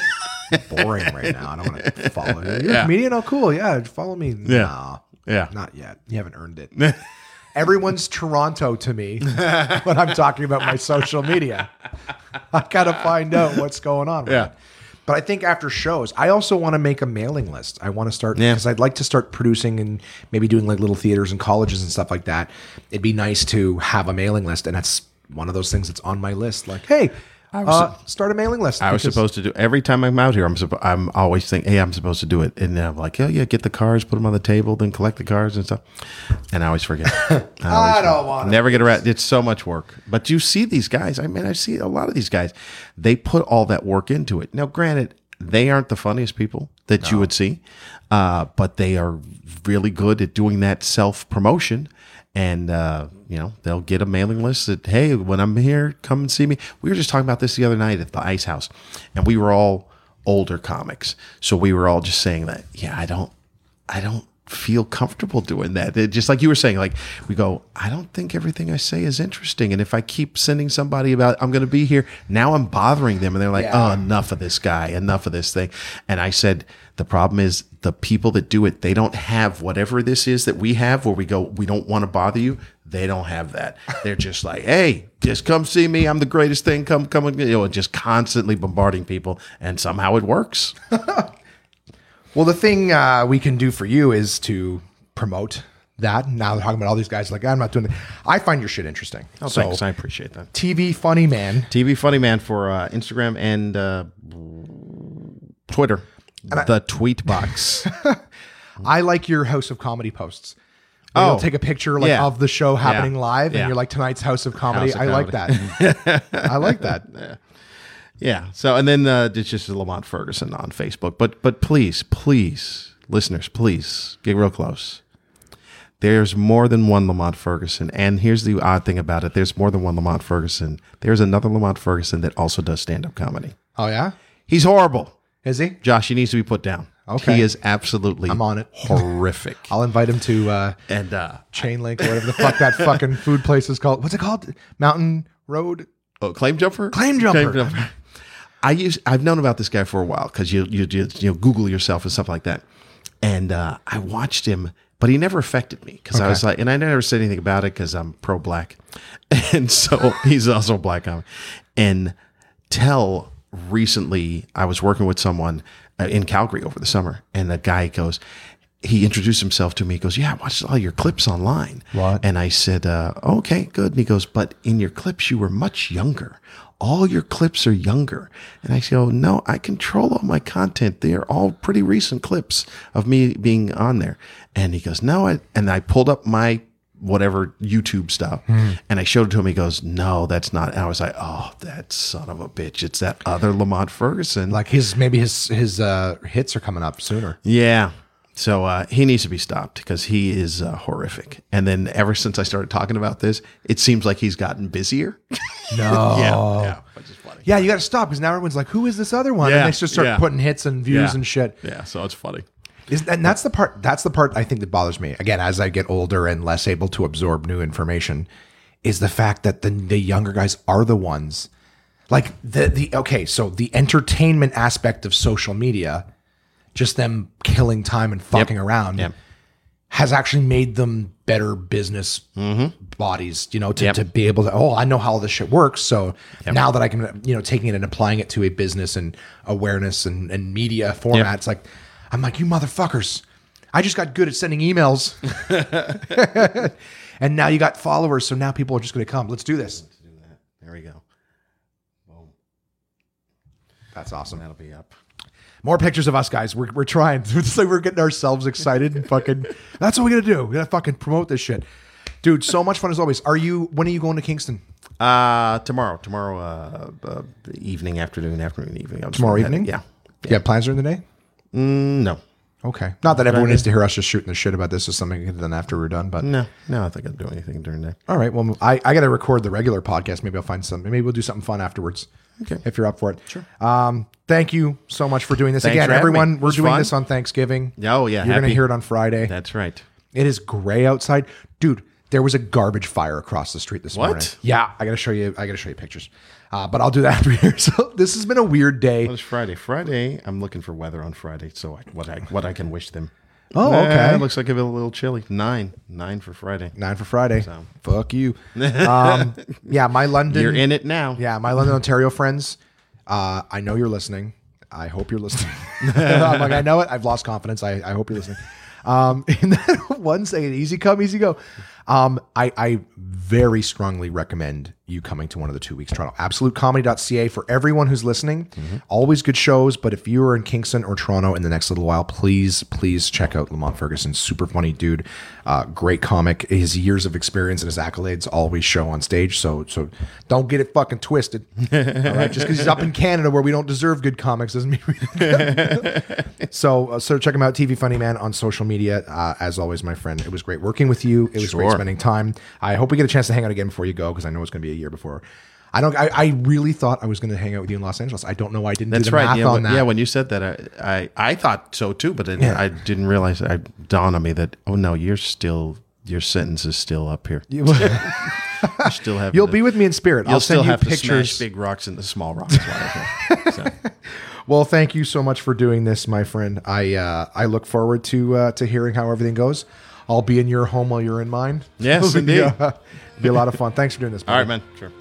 like, boring right now. I don't want to follow you. You're a comedian? Oh, cool. Yeah. Follow me. Yeah. No, not yet. You haven't earned it. Everyone's Toronto to me when I'm talking about my social media. I got to find out what's going on. Yeah. But I think after shows, I also want to make a mailing list. I want to start because I'd like to start producing and maybe doing like little theaters and colleges and stuff like that. It'd be nice to have a mailing list. And that's one of those things that's on my list. Like, hey, start a mailing list. I was supposed to do every time I'm out here. I'm always thinking, hey, I'm supposed to do it. And then I'm like, oh, yeah, get the cards, put them on the table, then collect the cards and stuff. And I always forget. I don't want to. Never get around. It's so much work. But you see these guys. I mean, I see a lot of these guys. They put all that work into it. Now, granted, they aren't the funniest people that you would see, but they are really good at doing that self-promotion. And, they'll get a mailing list that, hey, when I'm here, come and see me. We were just talking about this the other night at the Ice House, and we were all older comics. So we were all just saying that, yeah, I don't feel comfortable doing that. It, just like you were saying, like we go, I don't think everything I say is interesting. And if I keep sending somebody about, I'm going to be here, now I'm bothering them. And they're like, oh, enough of this guy, enough of this thing. And I said, the problem is the people that do it, they don't have whatever this is that we have where we go, we don't want to bother you. They don't have that. They're just like, hey, just come see me. I'm the greatest thing. Come, and just constantly bombarding people. And somehow it works. Well, the thing we can do for you is to promote that. Now they're talking about all these guys like, I'm not doing that. I find your shit interesting. Oh, so, thanks. I appreciate that. TV Funny Man. TV Funny Man for Instagram and Twitter. And the tweet box. I like your House of Comedy posts. You'll take a picture of the show happening live, and you're like, tonight's House of Comedy. I like that. I like that. Yeah. Yeah. So, and then it's just Lamont Ferguson on Facebook. But please, listeners, please get real close. There's more than one Lamont Ferguson. And here's the odd thing about it. There's more than one Lamont Ferguson. There's another Lamont Ferguson that also does stand-up comedy. Oh, yeah? He's horrible. Is he? Josh, he needs to be put down. Okay. He is absolutely I'm on it. Horrific. I'll invite him to Chain Link or whatever the fuck that fucking food place is called. What's it called? Mountain Road? Oh, Claim Jumper? Claim Jumper. Claim Jumper. I've known about this guy for a while because you Google yourself and stuff like that. And I watched him, but he never affected me because I was like, and I never said anything about it because I'm pro-black. And so he's also black comic. And recently I was working with someone in Calgary over the summer, and the guy goes, he introduced himself to me. He goes, yeah, I watched all your clips online. What? And I said, okay, good. And he goes, but in your clips, you were much younger. All your clips are younger. And I say, oh, no, I control all my content. They're all pretty recent clips of me being on there. And he goes, no. And I pulled up my whatever YouTube stuff and I showed it to him. He goes, no, that's not. And I was like, oh, that son of a bitch. It's that other Lamont Ferguson. Like his hits are coming up sooner. Yeah. So he needs to be stopped because he is horrific. And then ever since I started talking about this, it seems like he's gotten busier. No. Yeah. Which is funny. Yeah, you got to stop because now everyone's like, who is this other one? Yeah, and they just start putting hits and views and shit. Yeah, so it's funny. And that's the part I think that bothers me. Again, as I get older and less able to absorb new information, is the fact that the younger guys are the ones. Like, so the entertainment aspect of social media, just them killing time and fucking around has actually made them better business bodies, to be able to, I know how all this shit works. So now that I can, taking it and applying it to a business and awareness and media format, it's like, I'm like, you motherfuckers, I just got good at sending emails. And now you got followers. So now people are just going to come. Let's do this. Let's do that. There we go. Boom. That's awesome. That'll be up. More pictures of us, guys. We're trying. It's like we're getting ourselves excited and fucking. That's what we gotta do. We gotta fucking promote this shit, dude. So much fun as always. When are you going to Kingston? Tomorrow. Evening, afternoon. Tomorrow evening. Yeah. You have plans during the day? No. Okay. Not that everyone needs to hear us just shooting the shit about this or something then after we're done, but no, I think I'll do anything during the day. All right. Well, I got to record the regular podcast. Maybe I'll find something. Maybe we'll do something fun afterwards. Okay. If you're up for it. Sure. Thank you so much for doing this. Thanks again, everyone. We're doing this on Thanksgiving. Oh yeah. You're going to hear it on Friday. That's right. It is gray outside. Dude, there was a garbage fire across the street this morning. Yeah. I got to show you pictures. But I'll do that after here. So this has been a weird day. Well, it's Friday. I'm looking for weather on Friday, so what I can wish them. Oh, okay. It looks like it'll be a little chilly. 9 for Friday. So. Fuck you. Yeah, my London. You're in it now. Yeah, my London, Ontario friends. I know you're listening. I hope you're listening. I'm like, I know it. I've lost confidence. I hope you're listening. And then one second, easy come, easy go. I very strongly recommend you coming to one of the 2 weeks Toronto. AbsoluteComedy.ca for everyone who's listening. Mm-hmm. Always good shows, but if you are in Kingston or Toronto in the next little while, please check out Lamont Ferguson. Super funny dude, great comic. His years of experience and his accolades always show on stage. So don't get it fucking twisted. All right? Just because he's up in Canada where we don't deserve good comics doesn't mean we don't. So check him out. TV Funny Man on social media. As always, my friend, it was great working with you. It was great spending time. I hope we get a chance to hang out again before you go, because I know it's going to be a year before. I really thought I was going to hang out with you in Los Angeles. I don't know why I didn't do the math on that. Yeah, when you said that, I thought so too, but I didn't realize. It dawned on me that, oh no, your sentence is still up here. You'll be with me in spirit. I'll send you pictures. You'll still have to smash big rocks into small rocks. So. Well, thank you so much for doing this, my friend. I look forward to hearing how everything goes. I'll be in your home while you're in mine. Yes, indeed. It'll be a lot of fun. Thanks for doing this, buddy. All right, man. Sure.